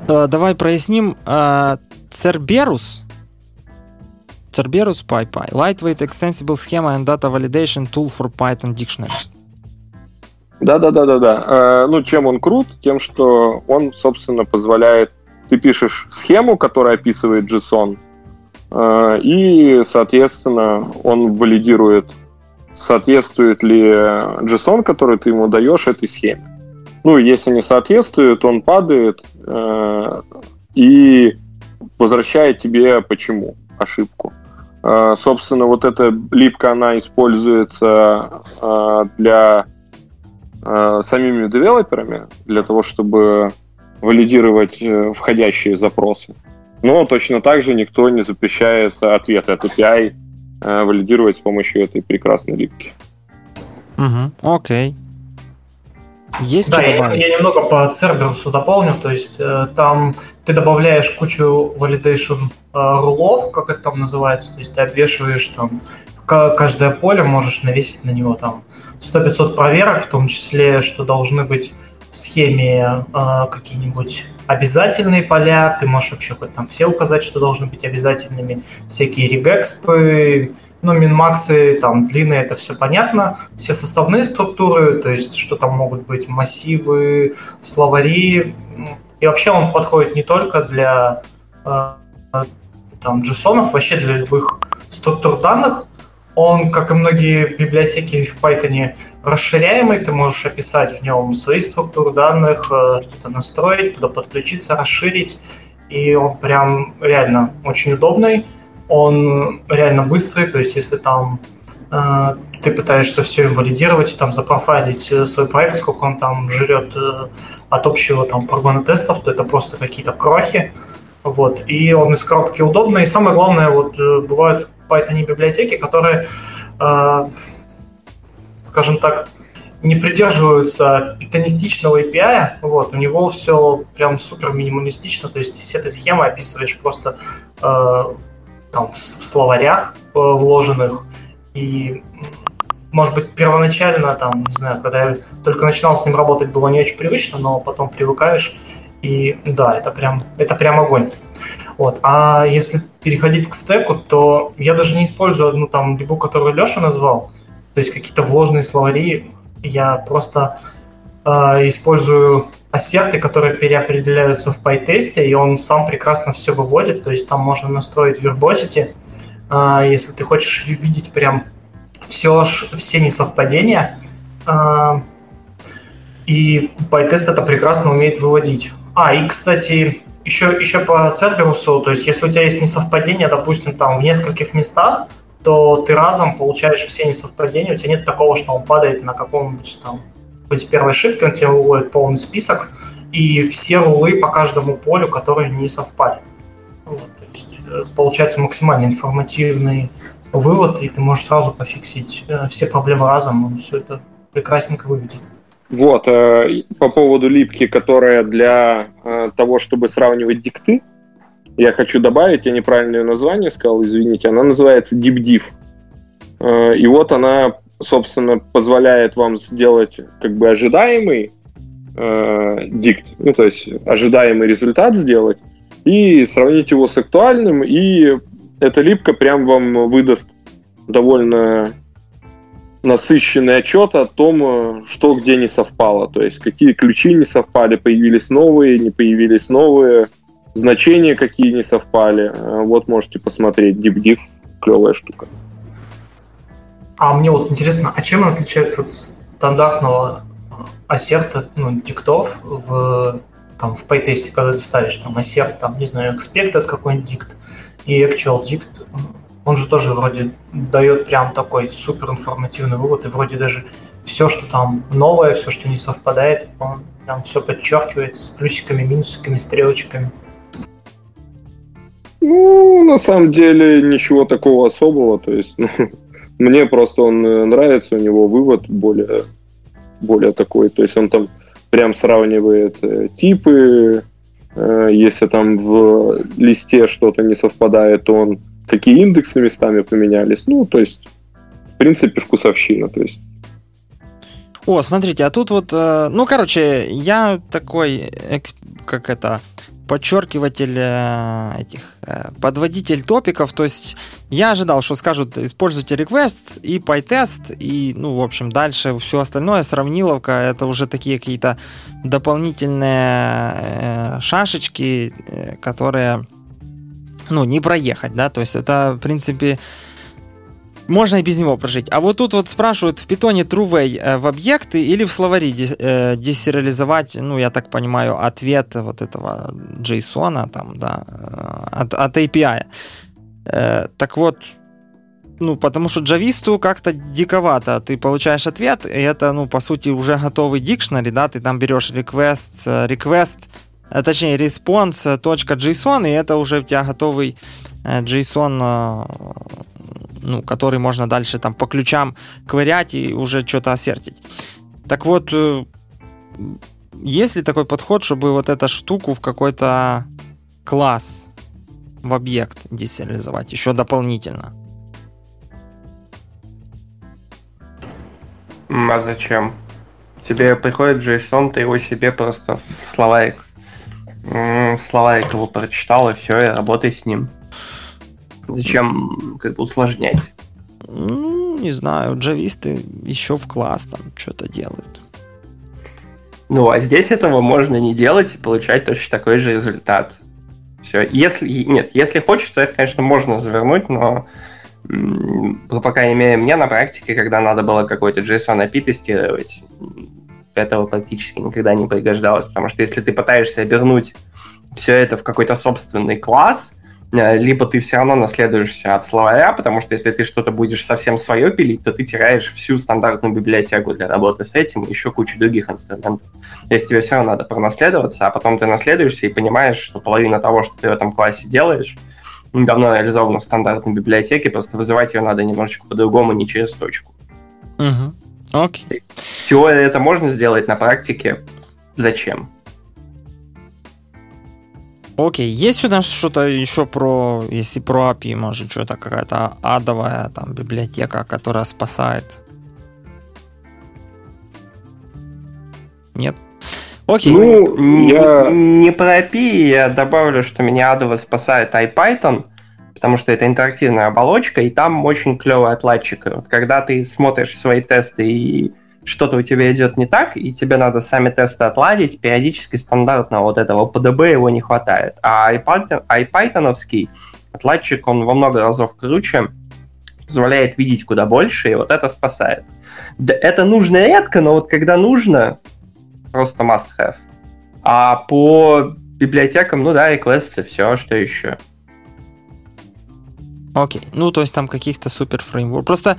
Давай проясним. Cerberus. Cerberus PyPy. Lightweight Extensible Schema and Data Validation Tool for Python Dictionaries. Да-да-да-да-да. Ну, чем он крут? Тем, что он, собственно, позволяет. Ты пишешь схему, которая описывает JSON, и, соответственно, он валидирует, соответствует ли JSON, который ты ему даешь, этой схеме. Ну, если не соответствует, он падает и возвращает тебе почему ошибку. Собственно, вот эта липка, она используется для самими девелоперами, для того, чтобы валидировать входящие запросы. Но точно так же никто не запрещает ответы от эй пи ай э, валидировать с помощью этой прекрасной липки. Угу, окей. Есть да, что добавить? Я, я немного по Cerberus дополню. То есть э, там ты добавляешь кучу validation э, рулов, как это там называется. То есть ты обвешиваешь там каждое поле, можешь навесить на него там сто-пятьсот проверок, в том числе, что должны быть в схеме э, какие-нибудь обязательные поля, ты можешь вообще хоть там все указать, что должны быть обязательными, всякие регэкспы, ну, минмаксы, там, длинные, это все понятно, все составные структуры, то есть что там могут быть массивы, словари, и вообще он подходит не только для э, там, джейсонов, вообще для любых структур данных. Он, как и многие библиотеки в Python, расширяемый, ты можешь описать в нем свои структуры данных, что-то настроить, туда подключиться, расширить, и он прям реально очень удобный, он реально быстрый, то есть если там э, ты пытаешься все валидировать, там запрофайлить свой проект, сколько он там жрет э, от общего там прогона тестов, то это просто какие-то крохи, вот, и он из коробки удобный, и самое главное, вот, э, бывают Python библиотеки, которые, э, скажем так, не придерживаются питонистичного эй пи ай, вот, у него все прям супер минималистично, то есть все эти схемы описываешь просто э, там, в словарях э, вложенных, и, может быть, первоначально, там, не знаю, когда я только начинал с ним работать, было не очень привычно, но потом привыкаешь, и да, это прям, это прям огонь. Вот. А если переходить к стеку, то я даже не использую одну там либу, которую Леша назвал, то есть какие-то вложенные словари, я просто э, использую ассерты, которые переопределяются в PyTest, и он сам прекрасно все выводит, то есть там можно настроить verbosity, э, если ты хочешь видеть прям все, все несовпадения, э, и PyTest это прекрасно умеет выводить. А, и, кстати... Еще, еще по Cerberus'у, то есть если у тебя есть несовпадение, допустим, там в нескольких местах, то ты разом получаешь все несовпадения, у тебя нет такого, что он падает на каком-нибудь там хоть первой ошибке, он тебе выводит полный список, и все рулы по каждому полю, которые не совпали. Вот, то есть получается максимально информативный вывод, и ты можешь сразу пофиксить все проблемы разом, он все это прекрасненько выведет. Вот, по поводу липки, которая для того, чтобы сравнивать дикты, я хочу добавить, я неправильное название сказал, извините, она называется DeepDiff. И вот она, собственно, позволяет вам сделать как бы ожидаемый дикт, ну, то есть ожидаемый результат сделать, и сравнить его с актуальным, и эта липка прям вам выдаст довольно... насыщенный отчет о том, что где не совпало, то есть какие ключи не совпали, появились новые, не появились новые, значения какие не совпали. Вот можете посмотреть, DeepDiff, клевая штука. А мне вот интересно, а чем он отличается от стандартного ассерта, ну, диктов в, там, в PyTest, когда ты ставишь там ассерт, там, не знаю, expected какой-нибудь дикт и actual дикт? Он же тоже вроде дает прям такой супер информативный вывод, и вроде даже все, что там новое, все, что не совпадает, он прям все подчеркивает с плюсиками, минусиками, стрелочками. Ну, на самом деле, ничего такого особого, то есть, ну, мне просто он нравится, у него вывод более, более такой, то есть он там прям сравнивает типы, если там в листе что-то не совпадает, он какие индексы местами поменялись. Ну, то есть, в принципе, вкусовщина. То есть. О, смотрите, а тут вот... Ну, короче, я такой, как это, подчеркиватель этих... подводитель топиков. То есть, я ожидал, что скажут, используйте requests и PyTest, и, ну, в общем, дальше все остальное, сравниловка, это уже такие какие-то дополнительные шашечки, которые... ну, не проехать, да, то есть это, в принципе, можно и без него прожить. А вот тут вот спрашивают, в питоне TrueWay в объекты или в словари десериализовать, ну, я так понимаю, ответ вот этого JSON-а там, да, от, от эй пи ай. Так вот, ну, потому что джависту как-то диковато. Ты получаешь ответ, и это, ну, по сути, уже готовый дикшнери, да, ты там берешь request, request, точнее response.json, и это уже у тебя готовый JSON, ну, который можно дальше там по ключам ковырять и уже что-то осертить. Так вот, есть ли такой подход, чтобы вот эту штуку в какой-то класс, в объект десериализовать еще дополнительно? А зачем? Тебе приходит JSON, ты его себе просто в словарик, в словарик его прочитал, и все, и работай с ним. Зачем как бы усложнять? Ну, не знаю, джависты еще в класс там что-то делают. Ну, а здесь этого можно не делать и получать точно такой же результат. Все. Если, нет, если хочется, это, конечно, можно завернуть, но по крайней мере, мне на практике, когда надо было какой-то JSON эй пи ай тестировать, этого практически никогда не пригождалось, потому что если ты пытаешься обернуть все это в какой-то собственный класс, либо ты все равно наследуешься от словаря, потому что если ты что-то будешь совсем свое пилить, то ты теряешь всю стандартную библиотеку для работы с этим и еще кучу других инструментов. То есть тебе все равно надо пронаследоваться, а потом ты наследуешься и понимаешь, что половина того, что ты в этом классе делаешь, давно реализована в стандартной библиотеке, просто вызывать ее надо немножечко по-другому, не через точку. Угу. Окей. В теории это можно сделать, на практике зачем? Окей, есть у нас что-то еще про, если про эй пи ай, может, что-то какая-то адовая там библиотека, которая спасает? Нет? Окей. Ну, не, я... не про эй пи ай, я добавлю, что меня адово спасает IPython, потому что это интерактивная оболочка, и там очень клевый отладчик. Вот когда ты смотришь свои тесты и что-то у тебя идет не так, и тебе надо сами тесты отладить, периодически стандартно вот этого пи ди би его не хватает. А iPython-овский отладчик, он во много разов круче, позволяет видеть куда больше, и вот это спасает. Да, это нужно редко, но вот когда нужно, просто must-have. А по библиотекам, ну да, реквесты, все, что еще. Окей, okay. Ну то есть там каких-то супер фреймворков. Просто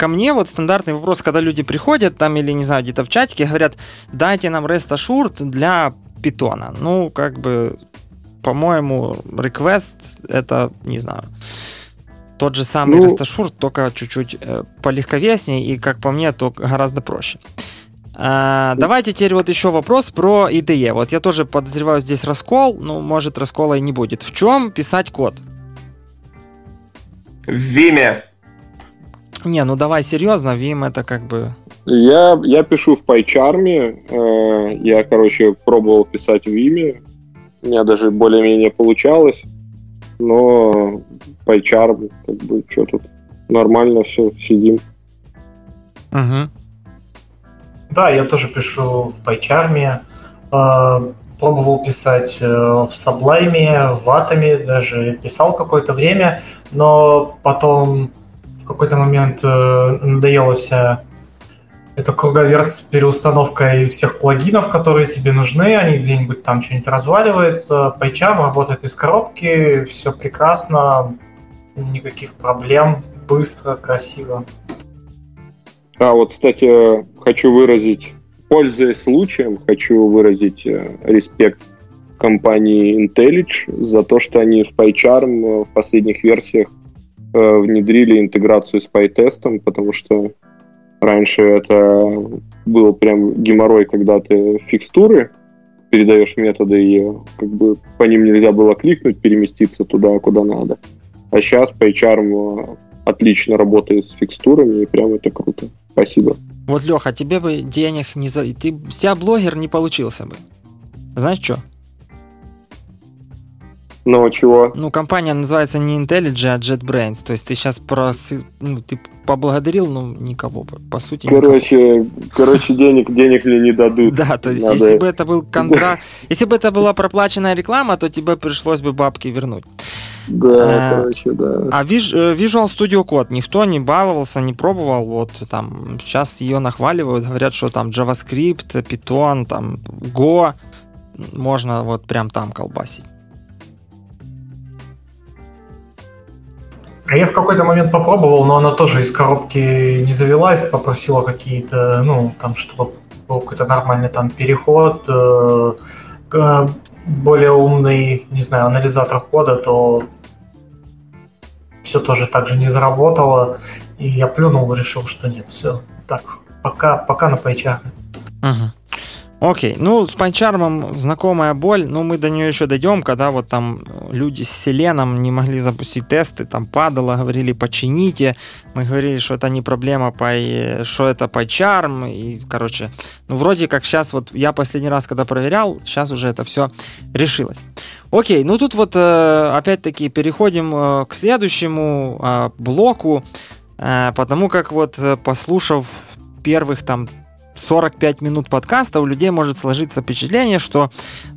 ко мне вот стандартный вопрос, когда люди приходят там или, не знаю, где-то в чатике, говорят, дайте нам REST Assured для питона. Ну, как бы, по-моему, request это, не знаю, тот же самый ну... REST Assured, только чуть-чуть э, полегковеснее и, как по мне, то гораздо проще. А, давайте теперь вот еще вопрос про ай ди и. Вот я тоже подозреваю здесь раскол, но, может, раскола и не будет. В чем писать код? В Vim. Не, ну давай серьезно, Vim это как бы... Я, я пишу в PyCharm, я, короче, пробовал писать в Vim, у меня даже более-менее получалось, но PyCharm, как бы, что тут, нормально все, сидим. Угу. Да, я тоже пишу в PyCharm, пробовал писать в Sublime, в Atom, даже писал какое-то время, но потом... В какой-то момент э, надоело вся эта круговерть с переустановкой всех плагинов, которые тебе нужны, они где-нибудь там что-нибудь разваливаются, PyCharm работает из коробки, все прекрасно, никаких проблем, быстро, красиво. А вот, кстати, хочу выразить, пользуясь случаем, хочу выразить респект компании IntelliJ за то, что они в PyCharm в последних версиях внедрили интеграцию с пайтестом, потому что раньше это был прям геморрой, когда ты фикстуры передаешь методы, и как бы по ним нельзя было кликнуть, переместиться туда, куда надо. А сейчас PyCharm отлично работает с фикстурами, и прям это круто. Спасибо. Вот, Леха, тебе бы денег не за... Ты вся блогер не получился бы. Знаешь, что? Ну, чего? Ну, компания называется не IntelliJ, а JetBrains. То есть ты сейчас просы... ну, ты поблагодарил, но никого, по сути, короче, никого. Короче, денег, денег мне не дадут. Да, то есть надо... если бы это был контракт... Если бы это была проплаченная реклама, то тебе пришлось бы бабки вернуть. Да, а, короче, да. А Visual Studio Code никто не баловался, не пробовал. Вот там сейчас ее нахваливают, говорят, что там JavaScript, Python, там Go. Можно вот прям там колбасить. Я в какой-то момент попробовал, но она тоже из коробки не завелась, попросила какие-то, ну, там, чтобы был какой-то нормальный там переход. более умный, не знаю, анализатор кода, то все тоже так же не заработало. И я плюнул, решил, что нет, все. Так, пока, пока на PyCharm. Угу. Окей, ну с PyCharm знакомая боль, но мы до нее еще дойдем, когда вот там люди с Селеном не могли запустить тесты, там падало, говорили почините, мы говорили, что это не проблема, что это PyCharm, и короче, ну вроде как сейчас вот я последний раз, когда проверял, сейчас уже это все решилось. Окей, ну тут вот опять-таки переходим к следующему блоку, потому как вот послушав первых там сорок пять минут подкаста, у людей может сложиться впечатление, что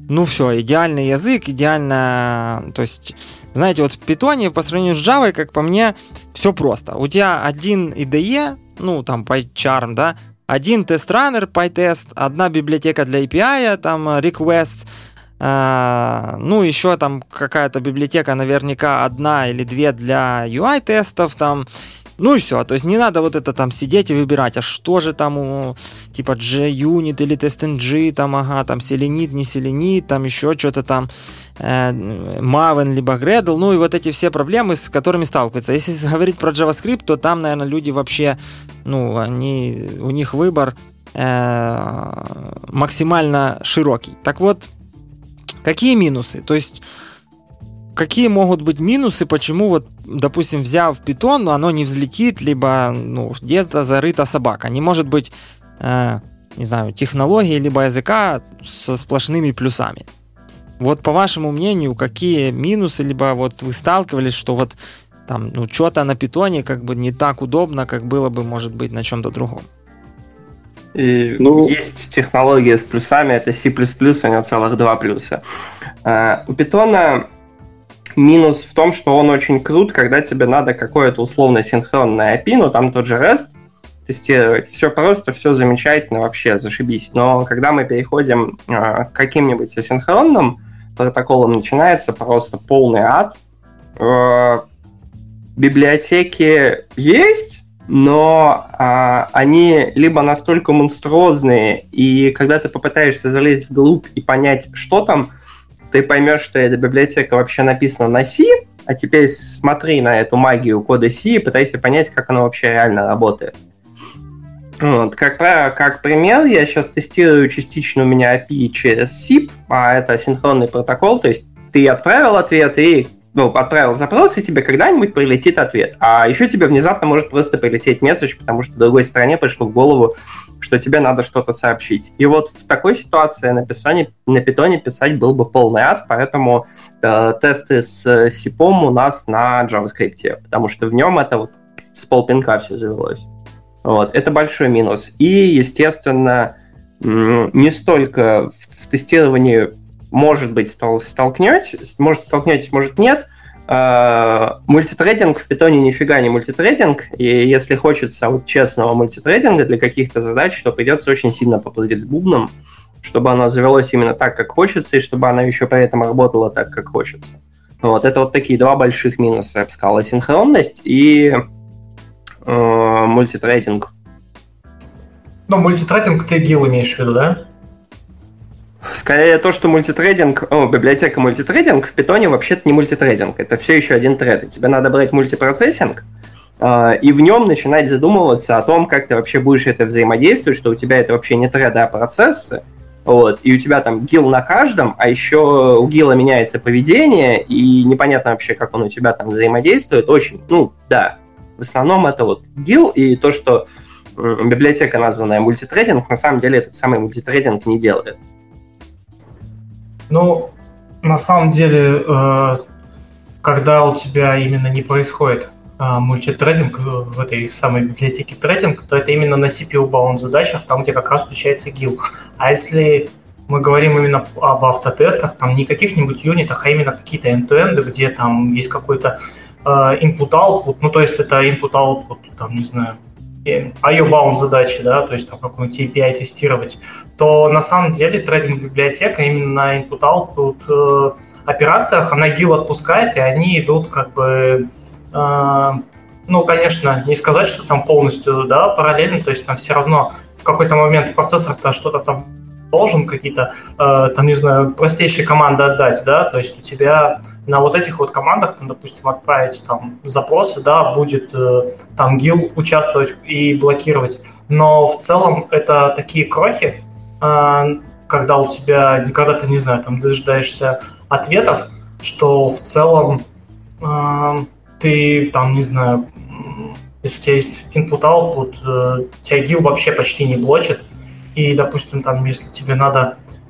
ну все, идеальный язык, идеально... То есть, знаете, вот в Python по сравнению с Java, как по мне, все просто. У тебя один ай ди и, ну там PyCharm, да, один тест-раннер, PyTest, одна библиотека для эй пи ай, там requests, э, ну еще там какая-то библиотека наверняка одна или две для ю ай-тестов, там... Ну и все, то есть не надо вот это там сидеть и выбирать, а что же там, у, типа JUnit или TestNG, там, ага, там Selenit, не Selenit, там еще что-то там, э, Maven, либо Gradle, ну и вот эти все проблемы, с которыми сталкиваются. Если говорить про JavaScript, то там, наверное, люди вообще, ну, они, у них выбор э, максимально широкий. Так вот, какие минусы? То есть... Какие могут быть минусы, почему, вот, допустим, взяв Python, оно не взлетит, либо ну, где-то зарыта собака. Не может быть, э, не знаю, технологии, либо языка со сплошными плюсами. Вот, по вашему мнению, какие минусы, либо вот вы сталкивались, что вот там, ну, что-то на Python как бы не так удобно, как было бы, может быть, на чем-то другом? И ну, есть технологии с плюсами, это C++, у него целых два плюса. А, у Python... Минус в том, что он очень крут, когда тебе надо какое-то условно-синхронное эй пи ай, ну там тот же REST тестировать. Все просто, все замечательно, вообще зашибись. Но когда мы переходим э, к каким-нибудь асинхронным протоколам, начинается просто полный ад. Э, библиотеки есть, но э, они либо настолько монструозные, и когда ты попытаешься залезть вглубь и понять, что там, ты поймешь, что эта библиотека вообще написана на C, а теперь смотри на эту магию кода C и пытайся понять, как она вообще реально работает. Вот. Как, как пример, я сейчас тестирую частично у меня эй пи ай через сип, а это асинхронный протокол, то есть ты отправил ответ и ну, отправил запрос, и тебе когда-нибудь прилетит ответ. А еще тебе внезапно может просто прилететь месседж, потому что другой стороне пришло в голову, что тебе надо что-то сообщить. И вот в такой ситуации на Python, на Python писать был бы полный ад, поэтому э, тесты с сипом у нас на JavaScript, потому что в нем это вот с полпинка все завелось. Вот. Это большой минус. И, естественно, не столько в тестировании, может быть, столкнетесь, может, столкнетесь, может, нет. Uh, мультитрейдинг в Python нифига не мультитрейдинг, и если хочется вот честного мультитрейдинга для каких-то задач, то придется очень сильно поплатить с бубном, чтобы оно завелось именно так, как хочется, и чтобы оно еще при этом работало так, как хочется. Вот, это вот такие два больших минуса, я бы сказал, асинхронность и uh, мультитрейдинг. Ну, мультитрейдинг ты гил имеешь в виду, да? Скорее то, что мультитрейдинг, о, библиотека мультитрейдинг в Python вообще-то не мультитрейдинг, это все еще один тред. Тебе надо брать мультипроцессинг э, и в нем начинать задумываться о том, как ты вообще будешь это взаимодействовать, что у тебя это вообще не треды, а процессы. Вот, и у тебя там гил на каждом, а еще у гила меняется поведение, и непонятно вообще, как он у тебя там взаимодействует. Очень, ну да, в основном это вот гил, и то, что э, библиотека, названная мультитрейдинг, на самом деле этот самый мультитрейдинг не делает. Ну, на самом деле, э, когда у тебя именно не происходит э, мультитрейдинг в этой самой библиотеке трейдинг, то это именно на си пи ю-bound задачах, там где как раз включается гил. А если мы говорим именно об автотестах, там не каких-нибудь юнитах, а именно какие-то end-to-end, где там есть какой-то э, input-output, ну, то есть это input-output, там, не знаю, ай о-bound задачи, да, то есть там какой-нибудь эй пи ай тестировать, то на самом деле трейдинг-библиотека именно на input-output э, операциях, она гил отпускает, и они идут как бы, э, ну, конечно, не сказать, что там полностью, да, параллельно, то есть там все равно в какой-то момент процессор-то что-то там должен какие-то, э, там, не знаю, простейшие команды отдать, да, то есть у тебя на вот этих вот командах, там, допустим, отправить там запросы, да, будет э, там ГИЛ участвовать и блокировать, но в целом это такие крохи, э, когда у тебя, когда ты, не знаю, там, дожидаешься ответов, что в целом э, ты, там, не знаю, если у тебя есть input-output, э, тебя ГИЛ вообще почти не блочит. И, допустим, там, если тебе надо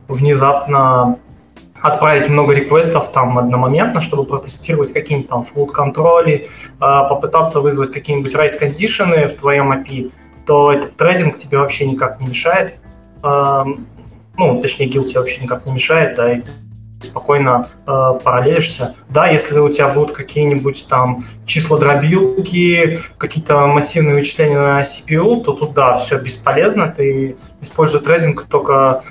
внезапно отправить много реквестов там одномоментно, чтобы протестировать какие-нибудь там флот-контроли, попытаться вызвать какие-нибудь race-кондишены в твоем эй пи ай, то этот трейдинг тебе вообще никак не мешает. Ну, точнее, ГИЛ тебе вообще никак не мешает, да, и ты спокойно параллелишься. Да, если у тебя будут какие-нибудь там числодробилки, какие-то массивные вычисления на си пи ю, то тут, да, все бесполезно, ты... Используя трейдинг, только,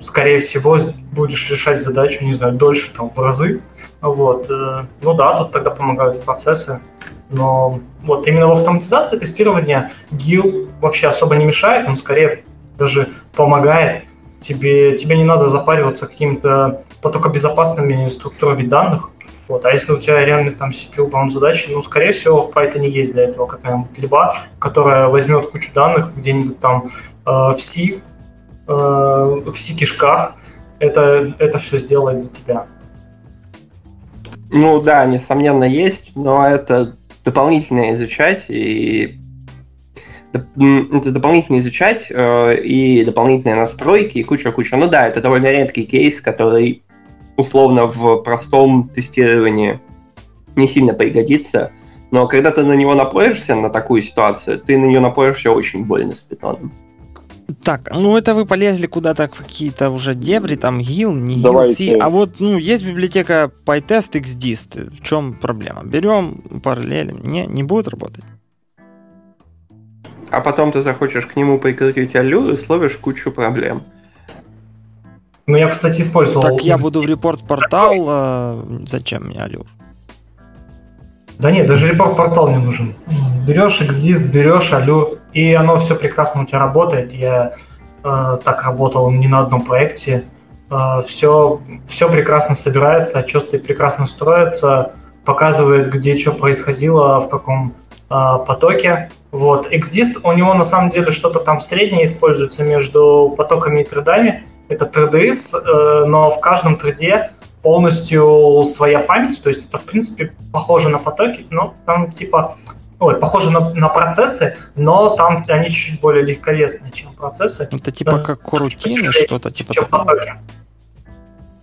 скорее всего, будешь решать задачу, не знаю, дольше, там, в разы. Вот. Ну да, тут тогда помогают процессы. Но вот именно в автоматизации тестирования ГИЛ вообще особо не мешает, он скорее даже помогает. Тебе, тебе не надо запариваться какими-то потокобезопасными структурами данных. Вот. А если у тебя реально там си пи ю-баунд задачи, ну, скорее всего, в Python есть для этого какая-нибудь либа, которая возьмет кучу данных где-нибудь там э, в C, э, в C-кишках, это, это все сделает за тебя. Ну да, несомненно, есть, но это дополнительно изучать, и это дополнительно изучать, э, и дополнительные настройки, и куча-куча. Ну да, это довольно редкий кейс, который... условно в простом тестировании не сильно пригодится, но когда ты на него напоришься, на такую ситуацию, ты на нее напоришься очень больно с питоном. Так, ну это вы полезли куда-то в какие-то уже дебри, там ГИЛ, не ГИЛ, C, а вот ну, есть библиотека PyTest XDist, в чем проблема? Берем, параллелим, не, не будет работать. А потом ты захочешь к нему прикрутить аллюр и словишь кучу проблем. Ну, я, кстати, использовал... Так я буду в репорт-портал... Э, зачем мне аллюр? Да нет, даже репорт-портал не нужен. Берешь XDist, берешь аллюр, и оно все прекрасно у тебя работает. Я э, так работал не на одном проекте. Э, все, все прекрасно собирается, отчеты прекрасно строятся, показывает, где что происходило, в каком э, потоке. Вот. XDist, у него на самом деле что-то там среднее используется между потоками и тредами. Это три ди эс, но в каждом три ди полностью своя память, то есть это, в принципе, похоже на потоки, но там типа... Ой, похоже на, на процессы, но там они чуть-чуть более легковесные, чем процессы. Это типа да, как корутины, что-то типа такого.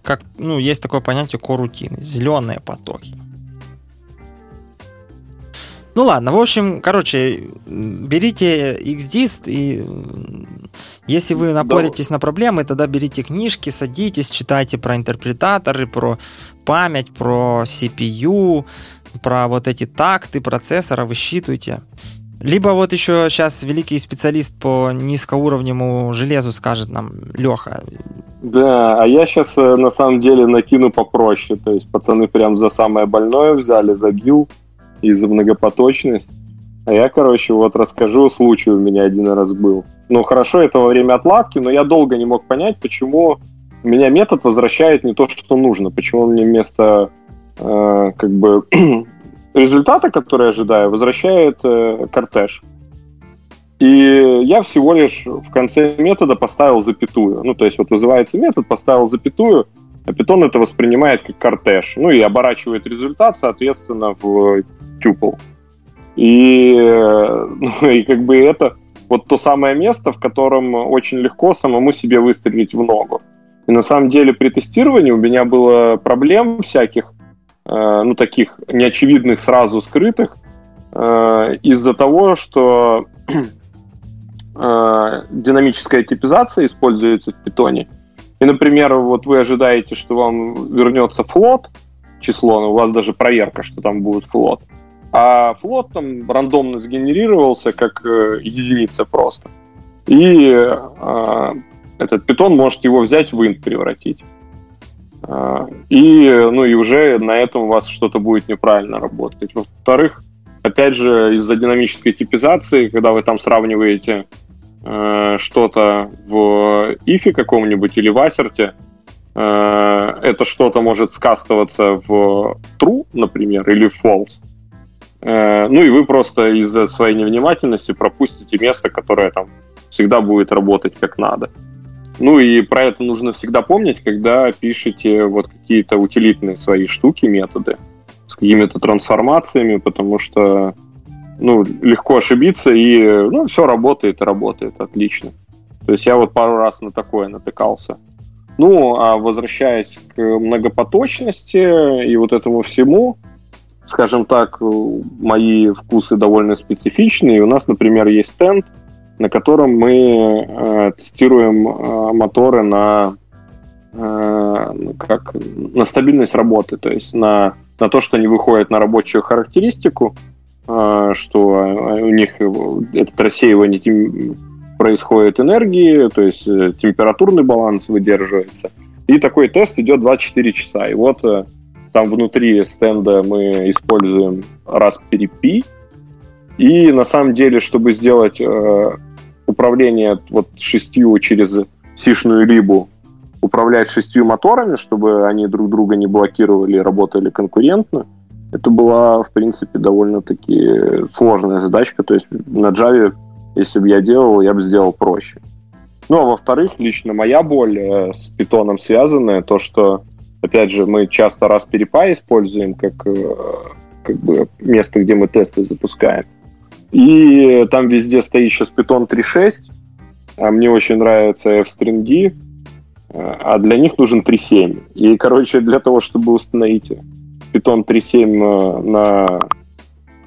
Как, ну, есть такое понятие корутины, зеленые потоки. Ну ладно, в общем, короче, берите XDist, и если вы напоритесь да. на проблемы, тогда берите книжки, садитесь, читайте про интерпретаторы, про память, про си пи ю, про вот эти такты процессора, высчитывайте. Либо вот еще сейчас великий специалист по низкоуровневому железу скажет нам, Леха. Да, а я сейчас на самом деле накину попроще, то есть пацаны прям за самое больное взяли, за ГИЛ. И за многопоточность. А я, короче, вот расскажу, случай у меня один раз был. Ну, хорошо, это во время отладки, но я долго не мог понять, почему у меня метод возвращает не то, что нужно. Почему он мне вместо э, как бы результата, который я ожидаю, возвращает э, кортеж. И я всего лишь в конце метода поставил запятую. Ну, то есть вот вызывается метод, поставил запятую, а Python это воспринимает как кортеж. Ну, и оборачивает результат, соответственно, в... тюпл. И, ну, и как бы это вот то самое место, в котором очень легко самому себе выстрелить в ногу. И на самом деле при тестировании у меня было проблем всяких, э, ну, таких неочевидных, сразу скрытых, э, из-за того, что э, динамическая типизация используется в Python. И, например, вот вы ожидаете, что вам вернется float число, но у вас даже проверка, что там будет float. А флот там рандомно сгенерировался как э, единица просто. И э, этот Python может его взять в int превратить. Э, и, ну, и уже на этом у вас что-то будет неправильно работать. Во-вторых, опять же, из-за динамической типизации, когда вы там сравниваете э, что-то в ифе каком-нибудь или в ассерте, э, это что-то может скастоваться в true, например, или в false. Э, ну и вы просто из-за своей невнимательности пропустите место, которое там всегда будет работать как надо. Ну и про это нужно всегда помнить, когда пишете вот какие-то утилитные свои штуки, методы с какими-то трансформациями, потому что ну, легко ошибиться, и ну, все работает и работает отлично. То есть я вот пару раз на такое натыкался. Ну, а возвращаясь к многопоточности и вот этому всему, скажем так, мои вкусы довольно специфичные. У нас, например, есть стенд, на котором мы э, тестируем э, моторы на, э, как, на стабильность работы, то есть на, на то, что они выходят на рабочую характеристику, э, что у них это рассеивание тем, происходит энергии, то есть температурный баланс выдерживается. И такой тест идет двадцать четыре часа. И вот э, там внутри стенда мы используем Raspberry Pi. И на самом деле, чтобы сделать э, управление вот шестью через сишную рибу, управлять шестью моторами, чтобы они друг друга не блокировали и работали конкурентно, это была, в принципе, довольно-таки сложная задачка. То есть на Java, если бы я делал, я бы сделал проще. Ну, а во-вторых, лично моя боль э, с питоном связанная, то, что, опять же, мы часто Raspberry Pi используем как, э, как бы место, где мы тесты запускаем. И там везде стоит сейчас Python три шесть, а мне очень нравятся f-стринги, а для них нужен три семь. И, короче, для того, чтобы установить Python три семь на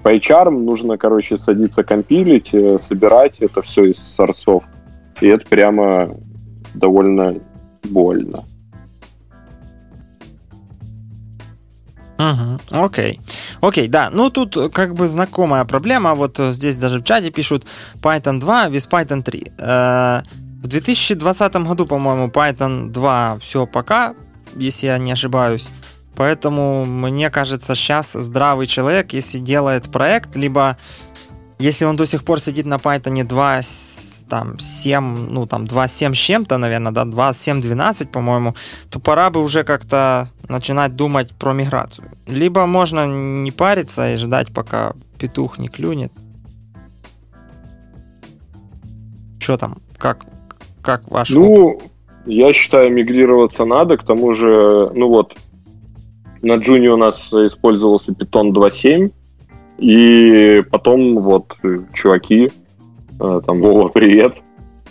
PyCharm, нужно, короче, садиться компилить, собирать это все из сорсов. И это прямо довольно больно. Угу, окей. Окей, да. Ну, тут как бы знакомая проблема. Вот здесь даже в чате пишут Python два без Python три. Э, в две тысячи двадцатом году, по-моему, Python два все пока, если я не ошибаюсь. Поэтому, мне кажется, сейчас здравый человек, если делает проект, либо если он до сих пор сидит на Python два, там, семь, ну, там, два семь с чем-то, наверное, да, два семь двенадцать, по-моему, то пора бы уже как-то начинать думать про миграцию. Либо можно не париться и ждать, пока петух не клюнет. Что там? Как, как ваш ну, опыт? Я считаю, мигрироваться надо, к тому же, ну вот, на Джуне у нас использовался Python два семь, и потом вот чуваки там, Вова, привет.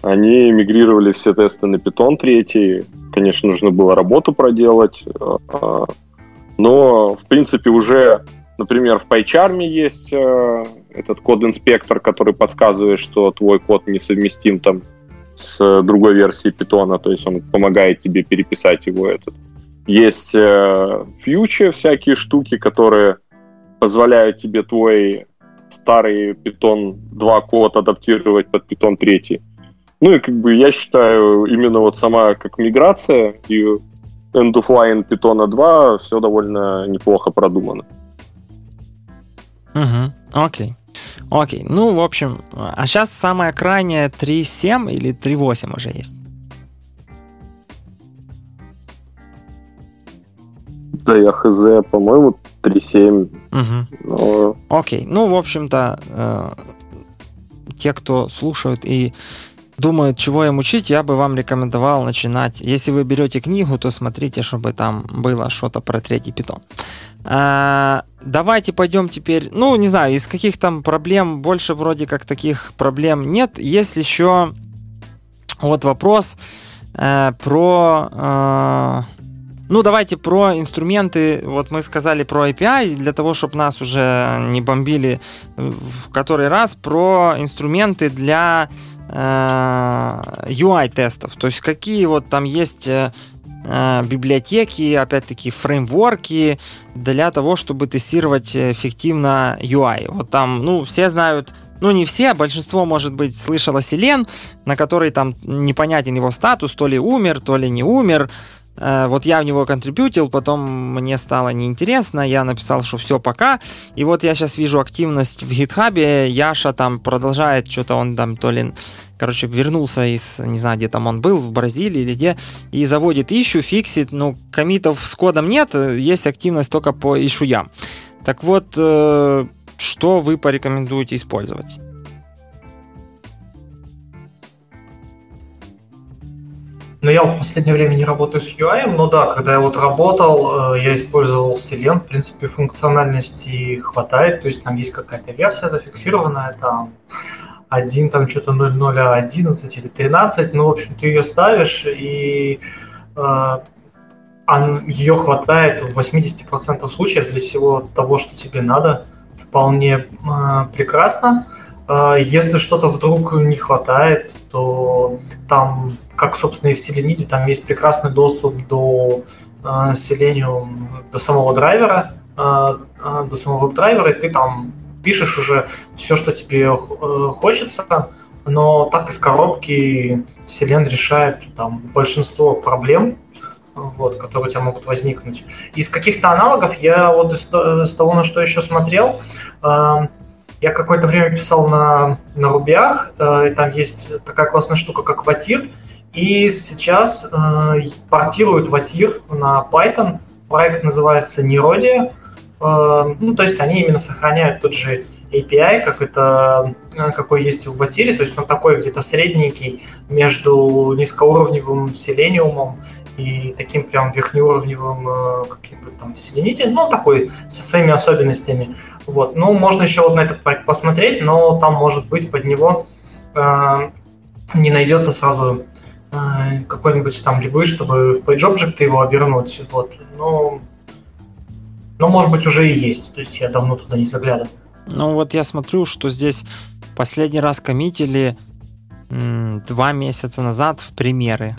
Они мигрировали все тесты на Python три. Конечно, нужно было работу проделать. Но, в принципе, уже, например, в PyCharm есть этот код-инспектор, который подсказывает, что твой код несовместим там с другой версией Python. То есть он помогает тебе переписать его. Этот. Есть фьючи, всякие штуки, которые позволяют тебе твой старый Python два код адаптировать под Python три. Ну и как бы я считаю, именно вот сама как миграция и end-of-line Python два все довольно неплохо продумано. Угу, окей. Окей, ну в общем, а сейчас самая крайняя три семь или три восемь уже есть? Да, я хз, по-моему, три семь. Угу. Но... Окей, ну, в общем-то, э, те, кто слушают и думают, чего им учить, я бы вам рекомендовал начинать. Если вы берете книгу, то смотрите, чтобы там было что-то про третий питон. Э, давайте пойдем теперь, ну, не знаю, из каких там проблем, больше вроде как таких проблем нет. Есть еще вот вопрос э, про... Э, Ну, давайте про инструменты. Вот мы сказали про эй пи ай, для того, чтобы нас уже не бомбили в который раз, про инструменты для э, ю ай-тестов. То есть какие вот там есть э, библиотеки, опять-таки фреймворки для того, чтобы тестировать эффективно ю ай. Вот там, ну, все знают... Ну, не все, большинство, может быть, слышало Selenium, на который там непонятен его статус, то ли умер, то ли не умер. Вот я в него контрибьютил, потом мне стало неинтересно, я написал, что все, пока. И вот я сейчас вижу активность в гитхабе, Яша там продолжает, что-то он там то ли, короче, вернулся из, не знаю, где там он был, в Бразилии или где, и заводит ищу, фиксит, ну, коммитов с кодом нет, есть активность только по ишуям. Так вот, что вы порекомендуете использовать? Ну, я в последнее время не работаю с ю ай, но да, когда я вот работал, я использовал Selenium, в принципе, функциональности хватает, то есть там есть какая-то версия зафиксированная, там один, там что-то ноль ноль одиннадцать или тринадцать, ну, в общем, ты ее ставишь, и э, он, ее хватает в восемьдесят процентов случаев для всего того, что тебе надо, вполне э, прекрасно. Если что-то вдруг не хватает, то там, как, собственно, и в Selenium, там есть прекрасный доступ до Selenium, до самого драйвера, до самого веб-драйвера, и ты там пишешь уже все, что тебе хочется, но так из коробки Selenium решает там большинство проблем, вот, которые у тебя могут возникнуть. Из каких-то аналогов я вот из, из того, на что еще смотрел, я какое-то время писал на, на рубях, э, там есть такая классная штука, как ватир, и сейчас э, портируют ватир на Python, проект называется Nerodia, э, ну, то есть они именно сохраняют тот же эй пи ай, как это, какой есть в ватире, то есть он такой где-то средненький между низкоуровневым Selenium и таким прям верхнеуровневым каким-нибудь там Selenium, ну, такой, со своими особенностями. Вот. Ну, можно еще вот на этот проект посмотреть, но там, может быть, под него э, не найдется сразу э, какой-нибудь там либы, чтобы в PageObject его обернуть. Вот. Но, но, может быть, уже и есть, то есть я давно туда не заглядывал. Ну, вот я смотрю, что здесь последний раз коммитили м- два месяца назад в примеры.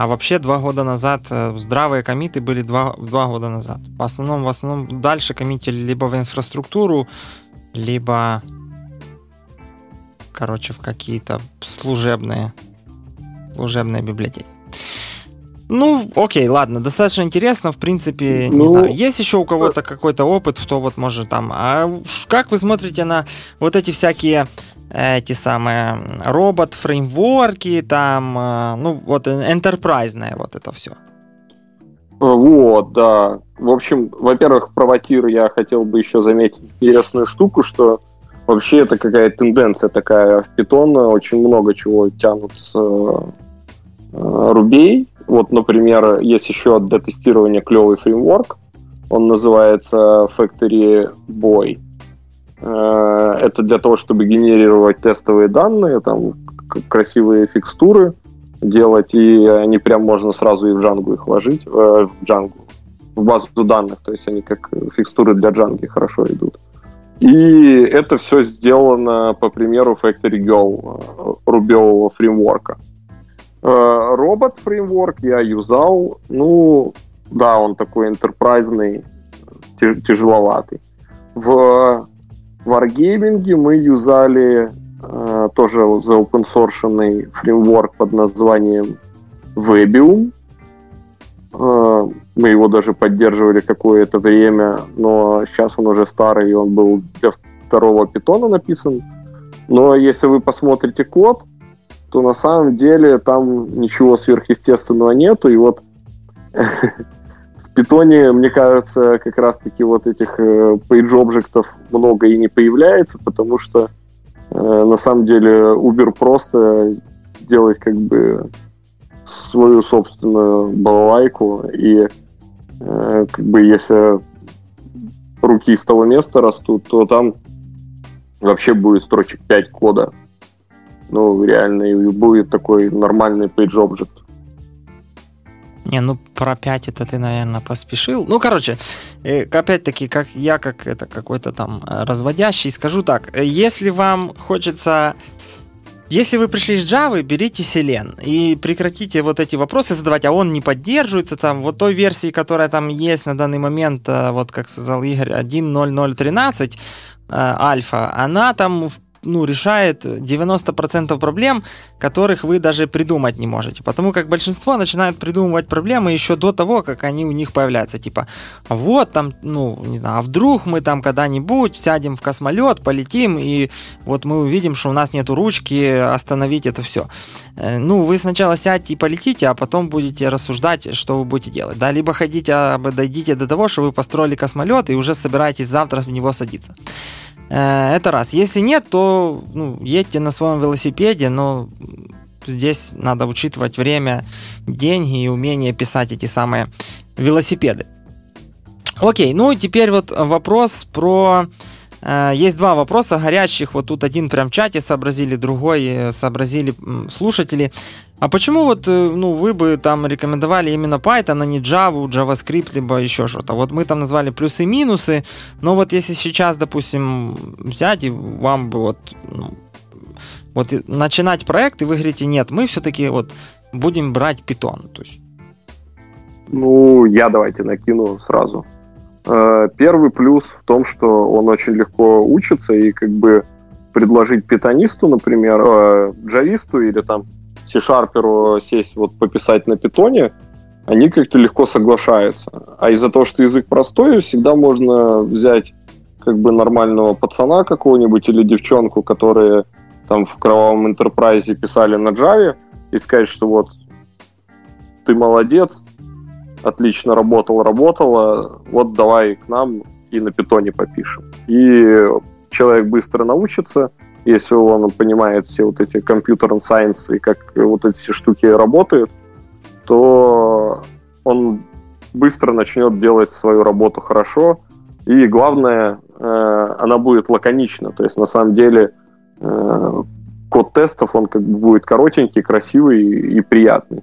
А вообще два года назад, здравые коммиты были два, два года назад. В основном, в основном дальше коммитили либо в инфраструктуру, либо, короче, в какие-то служебные, служебные библиотеки. Ну, окей, ладно, достаточно интересно, в принципе, ну... не знаю. Есть еще у кого-то какой-то опыт, кто вот может там... А как вы смотрите на вот эти всякие... эти самые робот-фреймворки, там, ну, вот, энтерпрайзное вот это все. Вот, да. В общем, во-первых, про ватир я хотел бы еще заметить интересную штуку, что вообще это какая-то тенденция такая в Python, очень много чего тянут с рубей. Вот, например, есть еще для тестирования клевый фреймворк, он называется Factory Boy. Это для того, чтобы генерировать тестовые данные, там красивые фикстуры делать, и они прям можно сразу и в Django их вложить, э, в Django, в базу данных, то есть они как фикстуры для Django хорошо идут. И это все сделано по примеру Factory Girl рубевого фреймворка. Э, робот-фреймворк я юзал, ну да, он такой энтерпрайзный, тяж- тяжеловатый. В В Wargaming мы юзали э, тоже заопенсоршенный фреймворк под названием Webium. Э, мы его даже поддерживали какое-то время, но сейчас он уже старый, и он был для второго питона написан. Но если вы посмотрите код, то на самом деле там ничего сверхъестественного нету. И вот в питоне, мне кажется, как раз-таки вот этих пейдж-обжектов много и не появляется, потому что э, на самом деле Uber просто делает как бы свою собственную балалайку, и э, как бы если руки из того места растут, то там вообще будет строчек пять кода. Ну, реально, и будет такой нормальный пейдж-обжект. Не, ну про пять это ты, наверное, поспешил. Ну, короче, опять-таки, как я как это какой-то там разводящий, скажу так. Если вам хочется... Если вы пришли с Java, берите Selenium и прекратите вот эти вопросы задавать, а он не поддерживается там, вот той версии, которая там есть на данный момент, вот как сказал Игорь, один ноль ноль тринадцать альфа, она там в ну, решает девяносто процентов проблем, которых вы даже придумать не можете. Потому как большинство начинают придумывать проблемы еще до того, как они у них появляются. Типа, вот там, ну, не знаю, а вдруг мы там когда-нибудь сядем в космолет, полетим, и вот мы увидим, что у нас нету ручки остановить это все. Ну, вы сначала сядьте и полетите, а потом будете рассуждать, что вы будете делать. Да, либо ходите, дойдите до того, что вы построили космолет и уже собираетесь завтра в него садиться. Это раз. Если нет, то ну, едьте на своем велосипеде, но здесь надо учитывать время, деньги и умение писать эти самые велосипеды. Окей, ну и теперь вот вопрос про... Есть два вопроса горячих, вот тут один прям в чате сообразили, другой сообразили слушатели. А почему вот, ну, вы бы там рекомендовали именно Python, а не Java, JavaScript, либо еще что-то? Вот мы там назвали плюсы-минусы, но вот если сейчас, допустим, взять и вам бы вот, ну, вот начинать проект, и вы говорите, нет, мы все-таки вот будем брать Python. То есть... Ну, я давайте накину сразу. Первый плюс в том, что он очень легко учится, и как бы предложить питонисту, например, э, джависту или там си-шарперу сесть вот пописать на питоне, они как-то легко соглашаются. А из-за того, что язык простой, всегда можно взять как бы нормального пацана какого-нибудь или девчонку, которые там в кровавом интерпрайзе писали на джаве, и сказать, что вот ты молодец, отлично работал, работала, вот давай к нам и на питоне попишем. И человек быстро научится, если он понимает все вот эти компьютерные сайенсы и как вот эти все штуки работают, то он быстро начнет делать свою работу хорошо, и главное, она будет лаконична, то есть на самом деле код тестов, он как бы будет коротенький, красивый и приятный.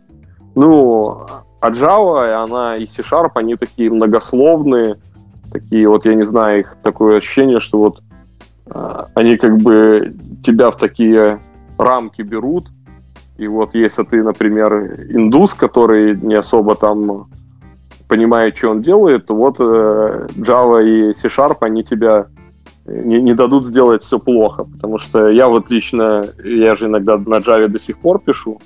Ну, а Java, она и C-Sharp, они такие многословные, такие вот, я не знаю, их такое ощущение, что вот э, они как бы тебя в такие рамки берут, и вот если ты, например, индус, который не особо там понимает, что он делает, то вот э, Java и C-Sharp, они тебя не, не дадут сделать все плохо, потому что я вот лично, я же иногда на Java до сих пор пишу,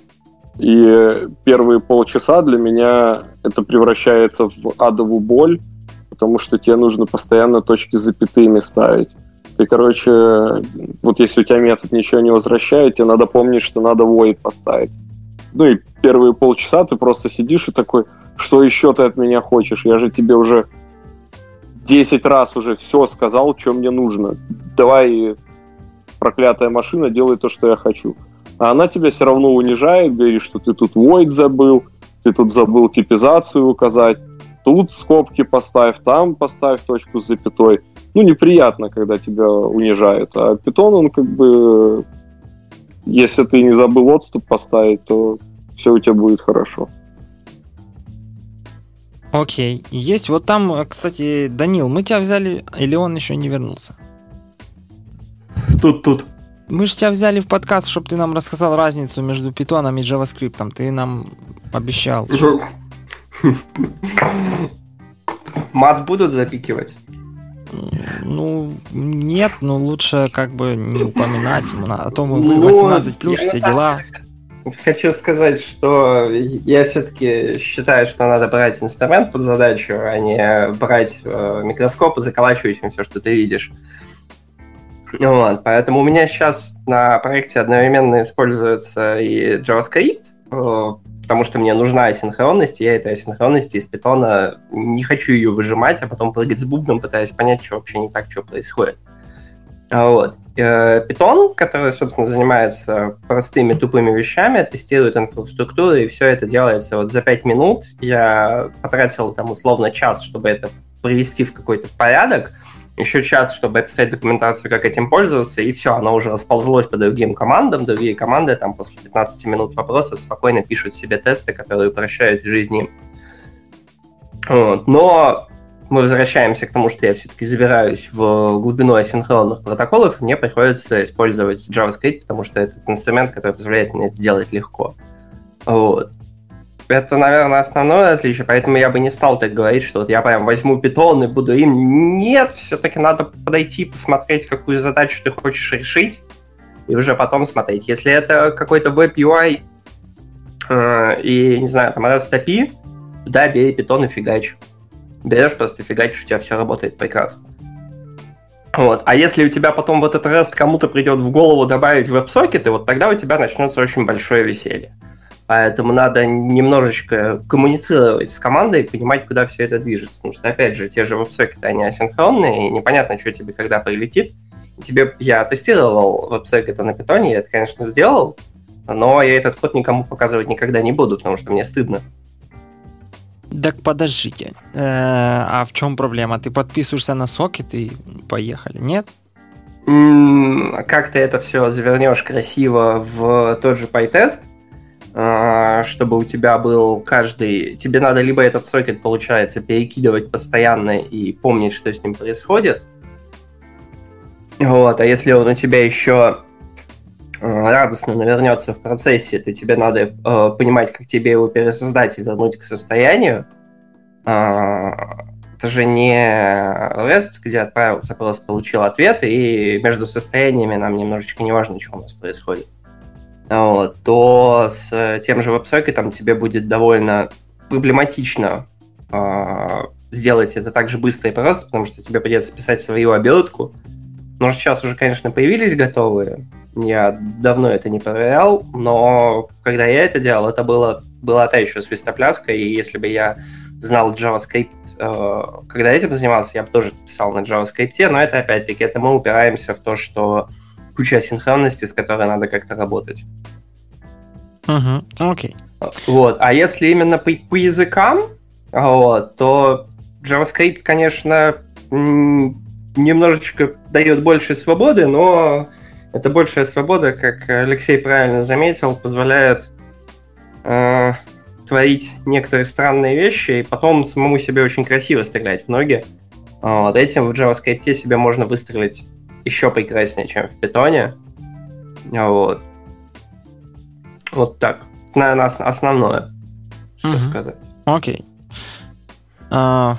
и первые полчаса для меня это превращается в адовую боль, потому что тебе нужно постоянно точки с запятыми ставить. Ты, короче, вот если у тебя метод ничего не возвращает, тебе надо помнить, что надо void поставить. Ну и первые полчаса ты просто сидишь и такой, что еще ты от меня хочешь? Я же тебе уже десять раз уже все сказал, что мне нужно. Давай, проклятая машина, делай то, что я хочу. А она тебя все равно унижает, говорит, что ты тут void забыл, ты тут забыл типизацию указать, тут скобки поставь, там поставь точку с запятой. Ну, неприятно, когда тебя унижают. А Python, он как бы... Если ты не забыл отступ поставить, то все у тебя будет хорошо. Окей. Есть вот там, кстати, Данил, мы тебя взяли, или он еще не вернулся? Тут, тут. Мы же тебя взяли в подкаст, чтобы ты нам рассказал разницу между питоном и JavaScript. Ты нам обещал. Мат будут запикивать? Ну, нет, но лучше как бы не упоминать. А то мы восемнадцать плюс, все дела. Хочу сказать, что я все-таки считаю, что надо брать инструмент под задачу, а не брать микроскоп и заколачивать им все, что ты видишь. Вот, поэтому у меня сейчас на проекте одновременно используется и JavaScript, потому что мне нужна асинхронность, и я этой асинхронности из Python не хочу ее выжимать, а потом прыгать с бубном, пытаясь понять, что вообще не так, что происходит. Вот. Python, который, собственно, занимается простыми тупыми вещами, тестирует инфраструктуру, и все это делается вот за пять минут. Я потратил там условно час, чтобы это привести в какой-то порядок, еще час, чтобы описать документацию, как этим пользоваться, и все, оно уже расползлось по другим командам. Другие команды там после пятнадцати минут вопросов спокойно пишут себе тесты, которые упрощают жизнь им. Вот. Но мы возвращаемся к тому, что я все-таки забираюсь в глубину асинхронных протоколов, и мне приходится использовать JavaScript, потому что это инструмент, который позволяет мне это делать легко. Вот. Это, наверное, основное различие, поэтому я бы не стал так говорить, что вот я прям возьму Python и буду им. Нет, все-таки надо подойти, посмотреть, какую задачу ты хочешь решить, и уже потом смотреть. Если это какой-то веб-ю ай э, и, не знаю, там раз топи, да, бери питон и фигач. Берешь, просто фигачишь, у тебя все работает прекрасно. Вот. А если у тебя потом вот этот REST кому-то придет в голову добавить веб-сокеты, вот тогда у тебя начнется очень большое веселье. Поэтому надо немножечко коммуницировать с командой и понимать, куда все это движется. Потому что, опять же, те же веб-сокеты, они асинхронные, и непонятно, что тебе когда прилетит. Тебе я тестировал веб-сокеты на питоне, я это, конечно, сделал, но я этот код никому показывать никогда не буду, потому что мне стыдно. Так подождите, а в чем проблема? Ты подписываешься на сокет и поехали, нет? Как ты это все завернешь красиво в тот же PyTest, чтобы у тебя был каждый... Тебе надо либо этот сокет, получается, перекидывать постоянно и помнить, что с ним происходит. Вот. А если он у тебя еще радостно навернется в процессе, то тебе надо э, понимать, как тебе его пересоздать и вернуть к состоянию. Э, это же не REST, где отправил запрос, получил ответ, и между состояниями нам немножечко не важно, что у нас происходит. Вот, то с тем же веб-сокетом тебе будет довольно проблематично э, сделать это так же быстро и просто, потому что тебе придется писать свою обертку. Но сейчас уже, конечно, появились готовые. Я давно это не проверял, но когда я это делал, это было, была та еще свистопляска, и если бы я знал JavaScript, э, когда этим занимался, я бы тоже писал на JavaScript, но это опять-таки, это мы упираемся в то, что куча асинхронности, с которой надо как-то работать. Угу, окей. Вот, а если именно по, по языкам, вот, то JavaScript, конечно, м- немножечко дает больше свободы, но эта большая свобода, как Алексей правильно заметил, позволяет э, творить некоторые странные вещи и потом самому себе очень красиво стрелять в ноги. Вот этим в JavaScript себе можно выстрелить еще прекраснее, чем в Python. Вот. Вот так. Наверное, основное, что mm-hmm. сказать. Окей. Okay. Uh...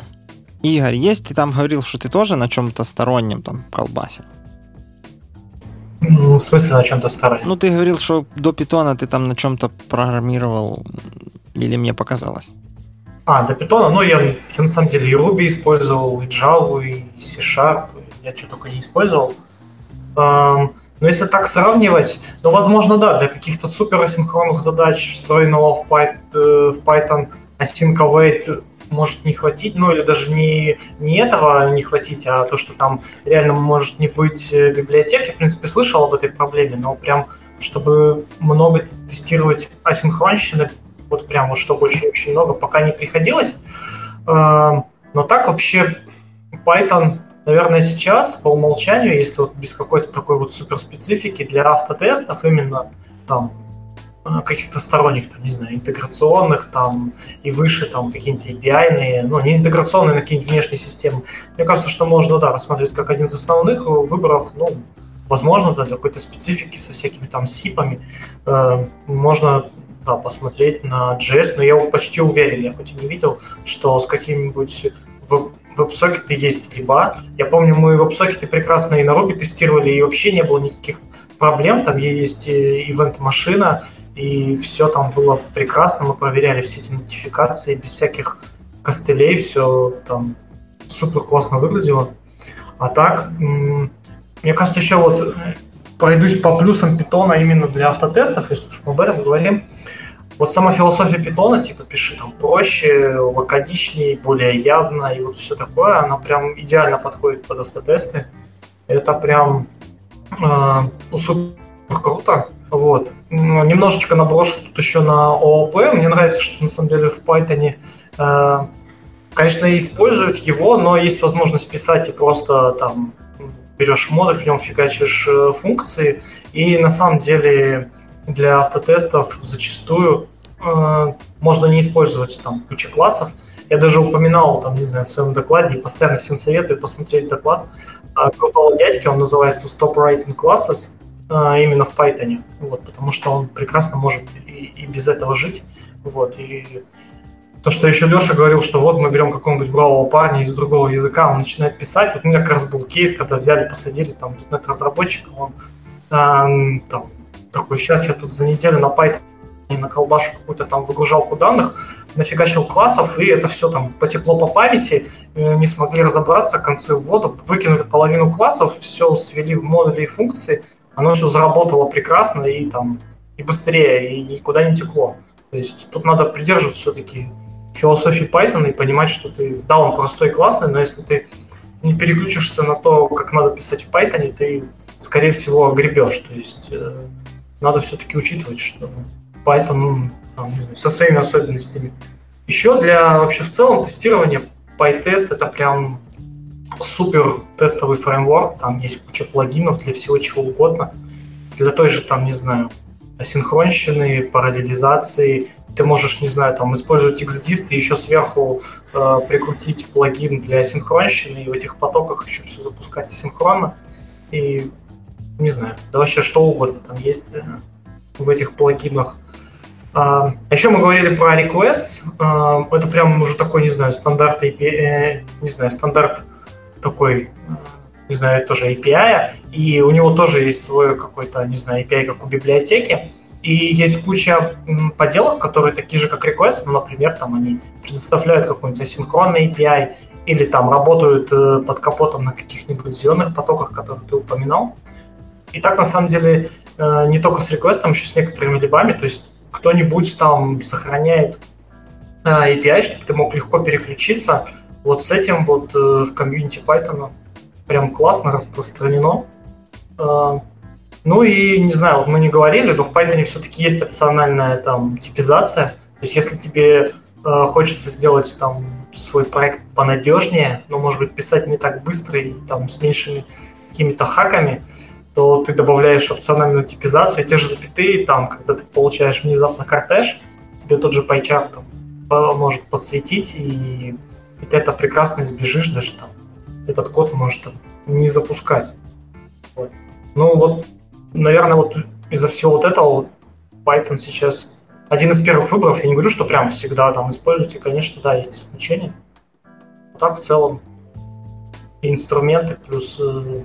Игорь, есть? Ты там говорил, что ты тоже на чем-то стороннем там колбасил? В смысле на чем-то стороннем? Ну, ты говорил, что до питона ты там на чем-то программировал, или мне показалось? А, до питона? Ну, я на самом деле и Ruby использовал, и Java, и C-Sharp, я что только не использовал. Но если так сравнивать, ну, возможно, да, для каких-то суперасинхронных задач, встроенного в Python, async await может не хватить, ну или даже не, не этого не хватить, а то, что там реально может не быть библиотеки. В принципе, слышал об этой проблеме, но прям, чтобы много тестировать асинхронщины, вот прям вот чтобы очень-очень много, пока не приходилось. Но так вообще Python, наверное, сейчас по умолчанию, если вот без какой-то такой вот суперспецифики для автотестов именно там, каких-то сторонних, там, не знаю, интеграционных там и выше, там какие-нибудь эй пи ай-ные, ну, не интеграционные, но какие-нибудь внешние системы. Мне кажется, что можно, да, рассматривать как один из основных выборов, ну, возможно, да, для какой-то специфики со всякими там сипами. Э, можно, да, посмотреть на джей эс, но я почти уверен, я хоть и не видел, что с какими-нибудь веб-сокеты есть либо. Я помню, мы веб-сокеты прекрасно и на Ruby тестировали, и вообще не было никаких проблем, там есть ивент-машина, и все там было прекрасно, мы проверяли все эти нотификации, без всяких костылей, все там супер классно выглядело. А так, мне кажется, еще вот пройдусь по плюсам питона именно для автотестов, если уж мы об этом говорим. Вот сама философия питона, типа пиши там проще, лаконичнее, более явно, и вот все такое, она прям идеально подходит под автотесты. Это прям э, ну, супер круто. Вот. Немножечко наброшу тут еще на ООП. Мне нравится, что на самом деле в Python, э, конечно, используют его, но есть возможность писать и просто там берешь модуль, в нем фигачишь функции. И на самом деле для автотестов зачастую э, можно не использовать там кучу классов. Я даже упоминал там, не знаю, в своем докладе и постоянно всем советую посмотреть доклад крутого дядьки, он называется Stop Writing Classes. Именно в Python, вот, потому что он прекрасно может и, и без этого жить. Вот, и то, что еще Леша говорил, что вот мы берем какого-нибудь бравого парня из другого языка, он начинает писать. Вот у меня как раз был кейс, когда взяли, посадили там .нет разработчика, он там, такой, сейчас я тут за неделю на Python на колбашу какую-то там выгружалку данных, нафигачил классов, и это все там потекло по памяти, не смогли разобраться, концы в воду, выкинули половину классов, все свели в модули и функции, оно все заработало прекрасно и там и быстрее, и никуда не текло. То есть тут надо придерживаться все-таки философии Python и понимать, что ты, да, он простой и классный, но если ты не переключишься на то, как надо писать в Python, ты, скорее всего, гребешь. То есть э, надо все-таки учитывать, что Python там, со своими особенностями. Еще для вообще в целом тестирования PyTest это прям супер тестовый фреймворк. Там есть куча плагинов для всего чего угодно. Для той же, там, не знаю, асинхронщины, параллелизации. Ты можешь, не знаю, там использовать X-Dist и еще сверху э, прикрутить плагин для асинхронщины и в этих потоках еще все запускать асинхронно. И, не знаю, да вообще что угодно там есть э, в этих плагинах. А, еще мы говорили про requests. А, это прям уже такой, не знаю, стандарт эй пи ай, э, не знаю, стандарт такой, не знаю, тоже эй пи ай. И у него тоже есть свой какой-то, не знаю, эй пи ай, как у библиотеки. И есть куча поделок, которые такие же, как request, ну, например, там они предоставляют какой-нибудь асинхронный эй пи ай или там работают э, под капотом на каких-нибудь зеленых потоках, которые ты упоминал. И так, на самом деле, э, не только с request, еще с некоторыми либами, то есть кто-нибудь там сохраняет э, эй пи ай, чтобы ты мог легко переключиться. Вот с этим вот э, в комьюнити Python прям классно распространено. Э, Ну и, не знаю, вот мы не говорили, но в Python все-таки есть опциональная там типизация. То есть если тебе э, хочется сделать там свой проект понадежнее, но, может быть, писать не так быстро и там с меньшими какими-то хаками, то ты добавляешь опциональную типизацию, и те же запятые, там, когда ты получаешь внезапно кортеж, тебе тот же PyCharm там может подсветить, и, и ты это прекрасно избежишь, даже там этот код может там, не запускать. Вот. Ну вот, наверное, вот из-за всего вот этого Python сейчас один из первых выборов. Я не говорю, что прям всегда там используйте. Конечно, да, есть исключения. А так, в целом, и инструменты плюс э,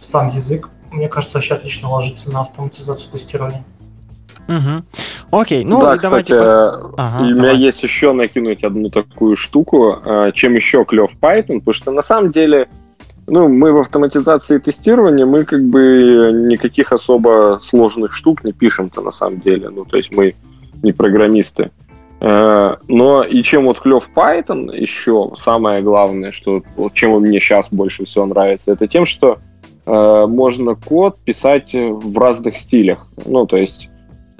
сам язык, мне кажется, вообще отлично ложится на автоматизацию тестирования. Угу. Окей, ну да, давайте... Кстати, пос... ага, у меня есть еще накинуть одну такую штуку, чем еще клев Python, потому что на самом деле... Ну, мы в автоматизации тестирования, мы как бы никаких особо сложных штук не пишем-то на самом деле. Ну, то есть мы не программисты. Но и чем вот клёв Python еще, самое главное, что вот чем он мне сейчас больше всего нравится, это тем, что можно код писать в разных стилях. Ну, то есть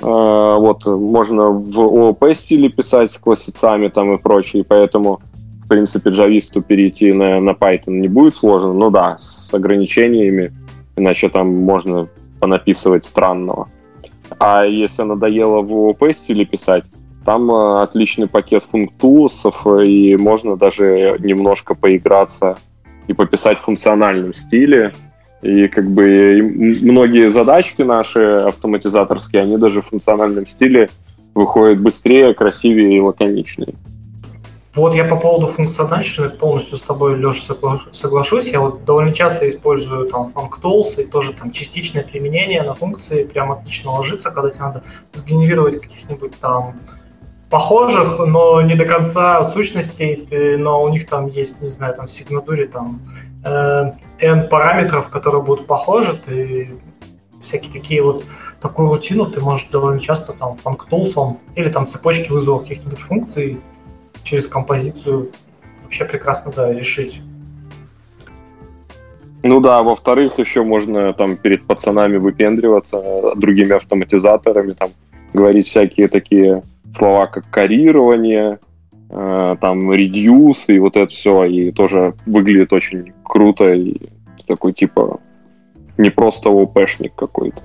вот можно в ООП-стиле писать с классицами там и прочее, поэтому... В принципе, джависту перейти на, на Python не будет сложно, но да, с ограничениями, иначе там можно понаписывать странного. А если надоело в ООП-стиле писать, там э, отличный пакет функтулосов, и можно даже немножко поиграться и пописать в функциональном стиле. И как бы и многие задачки наши автоматизаторские, они даже в функциональном стиле выходят быстрее, красивее и лаконичнее. Вот я по поводу функциональщины полностью с тобой, Леша, соглашусь. Я вот довольно часто использую там functools и тоже там частичное применение на функции прям отлично ложится, когда тебе надо сгенерировать каких-нибудь там похожих, но не до конца сущностей, ты, но у них там есть, не знаю, там в сигнатуре там э, n параметров, которые будут похожи, ты всякие такие вот такую рутину ты можешь довольно часто там functools или там цепочки вызова каких-нибудь функций через композицию вообще прекрасно, да, решить. Ну да, во-вторых, еще можно там перед пацанами выпендриваться другими автоматизаторами, там говорить всякие такие слова, как карирование, э, там reduce и вот это все, и тоже выглядит очень круто, и такой типа не просто ООПшник какой-то.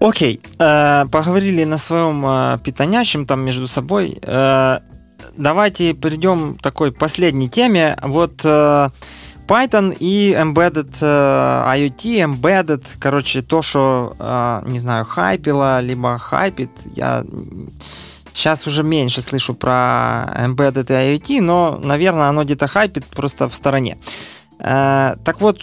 Окей, э, поговорили на своем э, питанячем там между собой. Э, давайте перейдем к такой последней теме. Вот э, Python и Embedded э, IoT, Embedded, короче, то, что, э, не знаю, хайпило, либо хайпит. Я сейчас уже меньше слышу про Embedded и IoT, но, наверное, оно где-то хайпит просто в стороне. Э, так вот,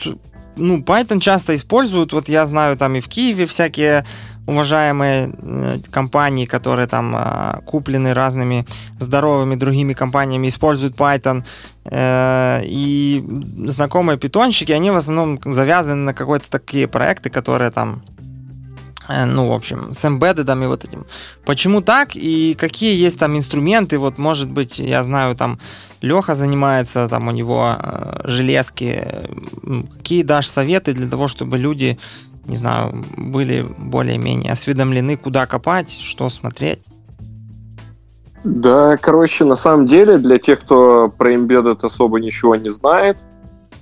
ну, Python часто используют, вот я знаю, там и в Киеве всякие уважаемые компании, которые там куплены разными здоровыми другими компаниями, используют Python, и знакомые питонщики, они в основном завязаны на какие-то такие проекты, которые там, ну, в общем, с эмбеддедом и вот этим. Почему так и какие есть там инструменты? Вот, может быть, я знаю, там Леха занимается, там у него железки. Какие дашь советы для того, чтобы люди, не знаю, были более-менее осведомлены, куда копать, что смотреть? Да, короче, на самом деле, для тех, кто про embedded особо ничего не знает,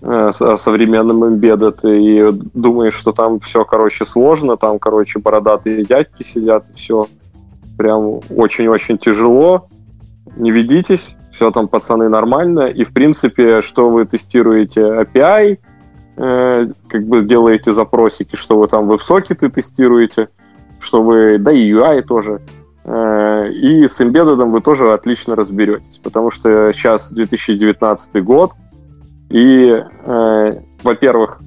о современном embedded, и думаешь, что там все, короче, сложно, там, короче, бородатые дядьки сидят, и все прям очень-очень тяжело, не ведитесь, все там, пацаны, нормально, и, в принципе, что вы тестируете эй пи ай, э, как бы делаете запросики, что вы там веб-сокеты тестируете, что вы, да и ю ай тоже, э, и с embedded вы тоже отлично разберетесь, потому что сейчас две тысячи девятнадцатый год, и, э, во-первых,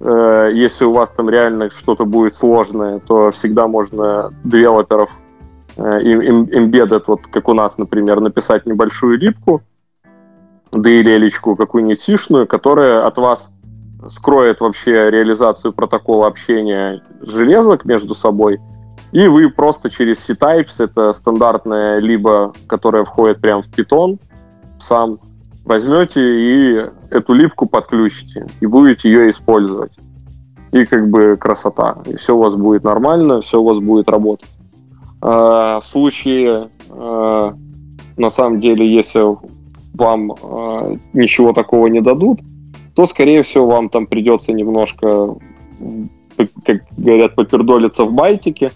э, если у вас там реально что-то будет сложное, то всегда можно девелоперов э, embedded, вот как у нас, например, написать небольшую липку, да и лелечку какую-нибудь сишную, которая от вас скроет вообще реализацию протокола общения железок между собой, и вы просто через C-types, это стандартная либа, которая входит прямо в Python, сам возьмете и эту липку подключите, и будете ее использовать. И как бы красота. И все у вас будет нормально, все у вас будет работать. В случае, на самом деле, если вам ничего такого не дадут, то, скорее всего, вам там придется немножко, как говорят, попердолиться в байтике,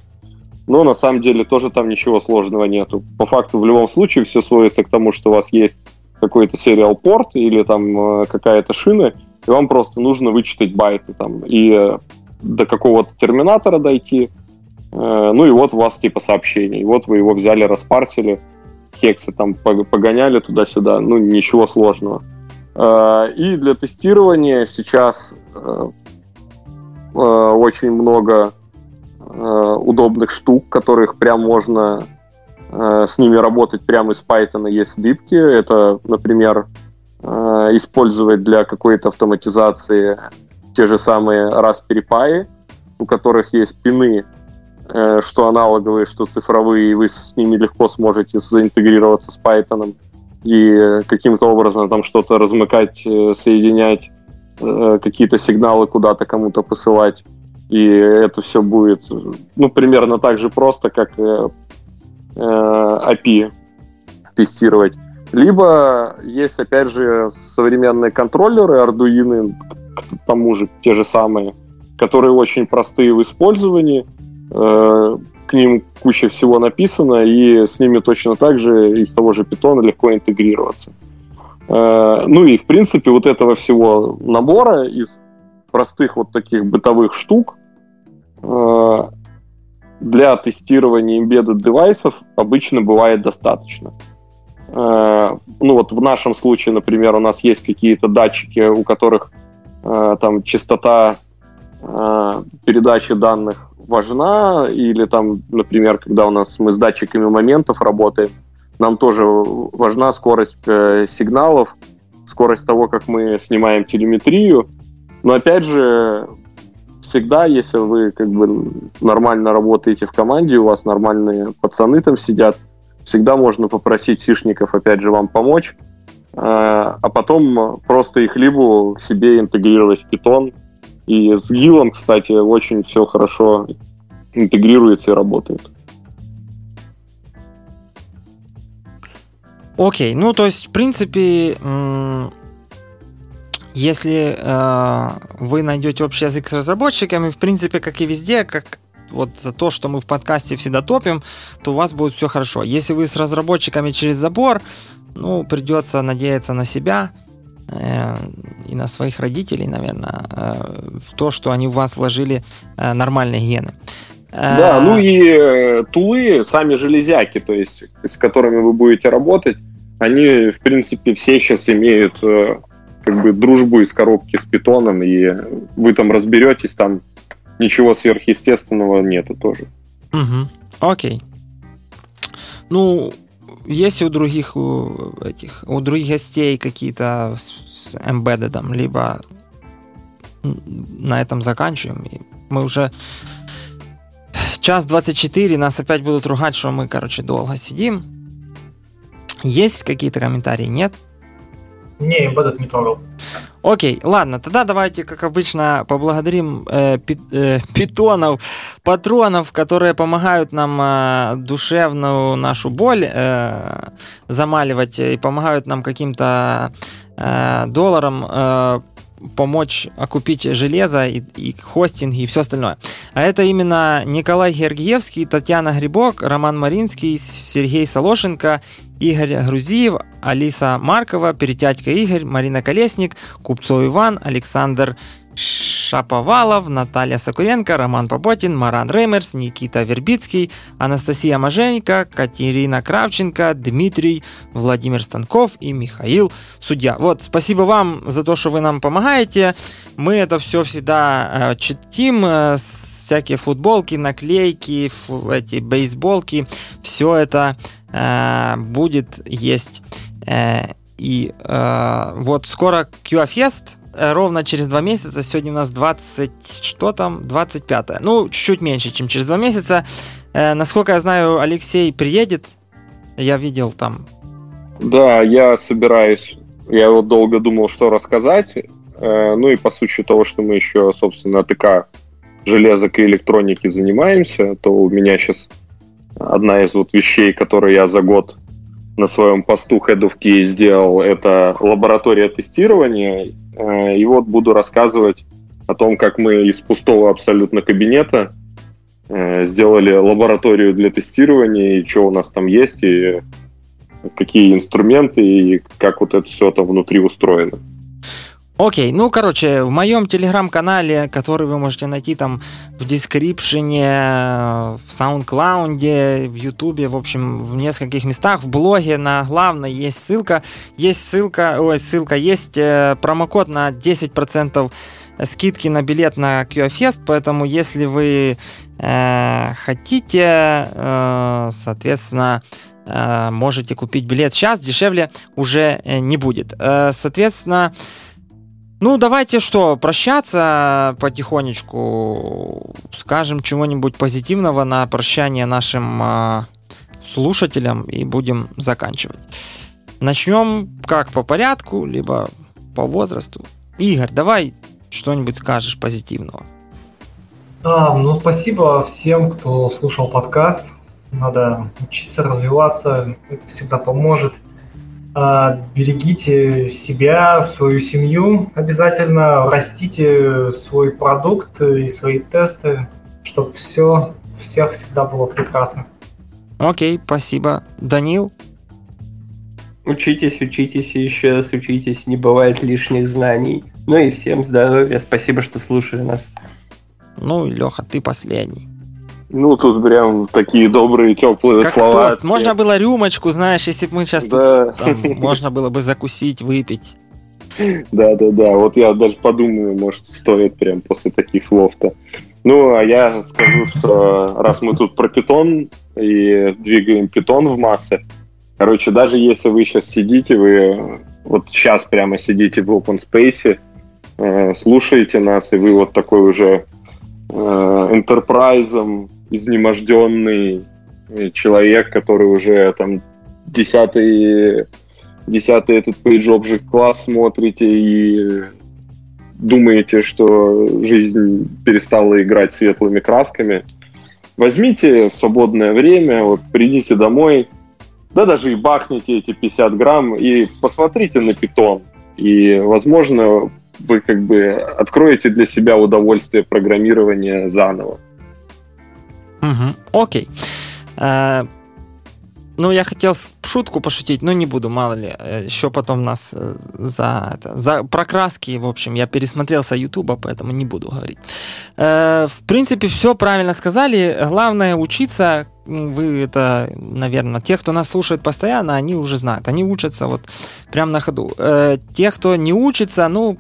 но на самом деле тоже там ничего сложного нету. По факту, в любом случае, все сводится к тому, что у вас есть какой-то сериал-порт или там какая-то шина, и вам просто нужно вычитать байты там, и до какого-то терминатора дойти, ну и вот у вас типа сообщение, и вот вы его взяли, распарсили, хексы там погоняли туда-сюда, ну ничего сложного. И для тестирования сейчас очень много удобных штук, которых прям можно... с ними работать прямо из Python, есть липки. Это, например, использовать для какой-то автоматизации те же самые Raspberry Pi, у которых есть пины, что аналоговые, что цифровые, и вы с ними легко сможете заинтегрироваться с Python и каким-то образом там что-то размыкать, соединять, какие-то сигналы куда-то кому-то посылать. И это все будет, ну, примерно так же просто, как эй пи ай тестировать. Либо есть, опять же, современные контроллеры, Arduino, к тому же, те же самые, которые очень простые в использовании, к ним куча всего написано, и с ними точно так же из того же Python легко интегрироваться. Ну и, в принципе, вот этого всего набора из простых вот таких бытовых штук для тестирования embedded девайсов обычно бывает достаточно. Ну вот в нашем случае, например, у нас есть какие-то датчики, у которых там частота передачи данных важна, или там, например, когда у нас мы с датчиками моментов работаем, нам тоже важна скорость сигналов, скорость того, как мы снимаем телеметрию. Но опять же, всегда, если вы как бы нормально работаете в команде, у вас нормальные пацаны там сидят, всегда можно попросить сишников, опять же, вам помочь, а потом просто их либо к себе интегрировать в Python. И с гилом, кстати, очень все хорошо интегрируется и работает. Окей, ну то есть, в принципе... М- Если э, вы найдете общий язык с разработчиками, в принципе, как и везде, как вот за то, что мы в подкасте всегда топим, то у вас будет все хорошо. Если вы с разработчиками через забор, ну, придется надеяться на себя э, и на своих родителей, наверное, э, в то, что они в вас вложили э, нормальные гены. Э, да, ну и э, тулы, сами железяки, то есть с которыми вы будете работать, они, в принципе, все сейчас имеют... Э, как бы дружбу из коробки с питоном, и вы там разберетесь, там ничего сверхъестественного нету тоже. Угу. Окей. Ну, есть у других у этих у других гостей какие-то с эмбеддом, либо на этом заканчиваем. И мы уже час двадцать четыре, нас опять будут ругать, что мы, короче, долго сидим. Есть какие-то комментарии? Нет? Не, эмбеддед не трогал. Окей, ладно, тогда давайте, как обычно, поблагодарим э, пи, э, питонов, патронов, которые помогают нам э, душевную нашу боль э, замаливать и помогают нам каким-то э, долларом э, помочь окупить железо и, и хостинг и все остальное. А это именно Николай Гергиевский, Татьяна Грибок, Роман Маринский, Сергей Солошенко, Игорь Грузиев, Алиса Маркова, Перетятька Игорь, Марина Колесник, Купцов Иван, Александр Шаповалов, Наталья Сокуренко, Роман Поботин, Маран Реймерс, Никита Вербицкий, Анастасия Маженько, Катерина Кравченко, Дмитрий, Владимир Станков и Михаил Судья. Вот, спасибо вам за то, что вы нам помогаете. Мы это все всегда э, читим, э, всякие футболки, наклейки, фу, эти бейсболки, все это э, будет есть. Э, и э, вот скоро Кьюафест. Ровно через два месяца, сегодня у нас двадцать, что там, двадцать пятое, ну, чуть-чуть меньше, чем через два месяца. Э, насколько я знаю, Алексей приедет, я видел там. Да, я собираюсь, я вот долго думал, что рассказать, э, ну и по сути того, что мы еще, собственно, ТК железок и электроники занимаемся, то у меня сейчас одна из вот вещей, которые я за год на своем посту Head of Key сделал, это лаборатория тестирования. И вот буду рассказывать о том, как мы из пустого абсолютно кабинета сделали лабораторию для тестирования, и что у нас там есть, и какие инструменты, и как вот это все там внутри устроено. Окей, ну, короче, в моем телеграм-канале, который вы можете найти там в дескрипшене, в SoundCloud, в Ютубе, в общем, в нескольких местах, в блоге на главной есть ссылка, есть ссылка, ой, ссылка, есть промокод на десять процентов скидки на билет на Кьюафест, поэтому если вы э, хотите, э, соответственно, э, можете купить билет сейчас, дешевле уже не будет. Э, соответственно, ну, давайте что, прощаться потихонечку, скажем чего-нибудь позитивного на прощание нашим э, слушателям и будем заканчивать. Начнем как по порядку, либо по возрасту. Игорь, давай что-нибудь скажешь позитивного. А, ну, спасибо всем, кто слушал подкаст. Надо учиться, развиваться, это всегда поможет. Берегите себя, свою семью обязательно, растите свой продукт и свои тесты, чтобы все, всех всегда было прекрасно. Окей, спасибо. Данил? Учитесь, учитесь и еще раз учитесь, не бывает лишних знаний. Ну и всем здоровья, спасибо, что слушали нас. Ну, Леха, ты последний. Ну, тут прям такие добрые, теплые как слова. Тост. Можно было рюмочку, знаешь, если бы мы сейчас да. тут... Там, можно было бы закусить, выпить. Да-да-да, вот я даже подумаю, может, стоит прям после таких слов-то. Ну, а я скажу, что раз мы тут про питон и двигаем питон в массы, короче, даже если вы сейчас сидите, вы вот сейчас прямо сидите в open space, э, слушаете нас, и вы вот такой уже энтерпрайзом изнеможденный человек, который уже там десятый, десятый этот Page Object класс смотрите и думаете, что жизнь перестала играть светлыми красками. Возьмите в свободное время, вот придите домой, да даже и бахните эти пятьдесят грамм и посмотрите на питон. И, возможно, вы как бы откроете для себя удовольствие программирования заново. Угу, окей. Э, Ну, я хотел шутку пошутить, но не буду, мало ли. Еще потом нас за, это, за прокраски, в общем, я пересмотрел со Ютуба, поэтому не буду говорить. Э, в принципе, все правильно сказали. Главное учиться. Вы это, наверное, те, кто нас слушает постоянно, они уже знают. Они учатся вот прям на ходу. Э, те, кто не учится, ну,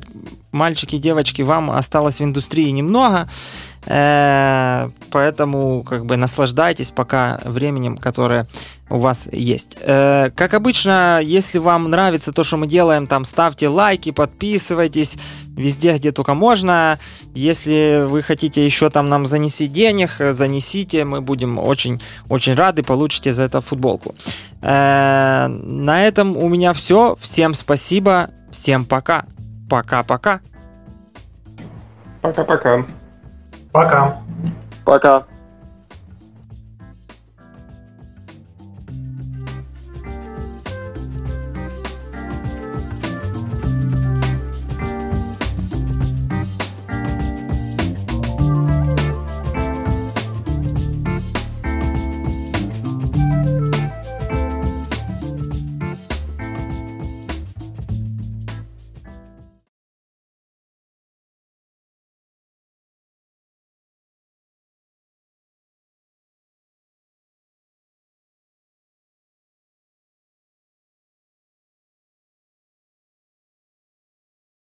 мальчики, девочки, вам осталось в индустрии немного. Поэтому как бы наслаждайтесь пока временем, которое у вас есть. Как обычно, если вам нравится то, что мы делаем, там ставьте лайки, подписывайтесь везде, где только можно. Если вы хотите еще там нам занести денег, занесите, мы будем очень-очень рады, получите за это футболку. На этом у меня все. Всем спасибо, всем пока. Пока-пока. Пока-пока. Пока. Пока.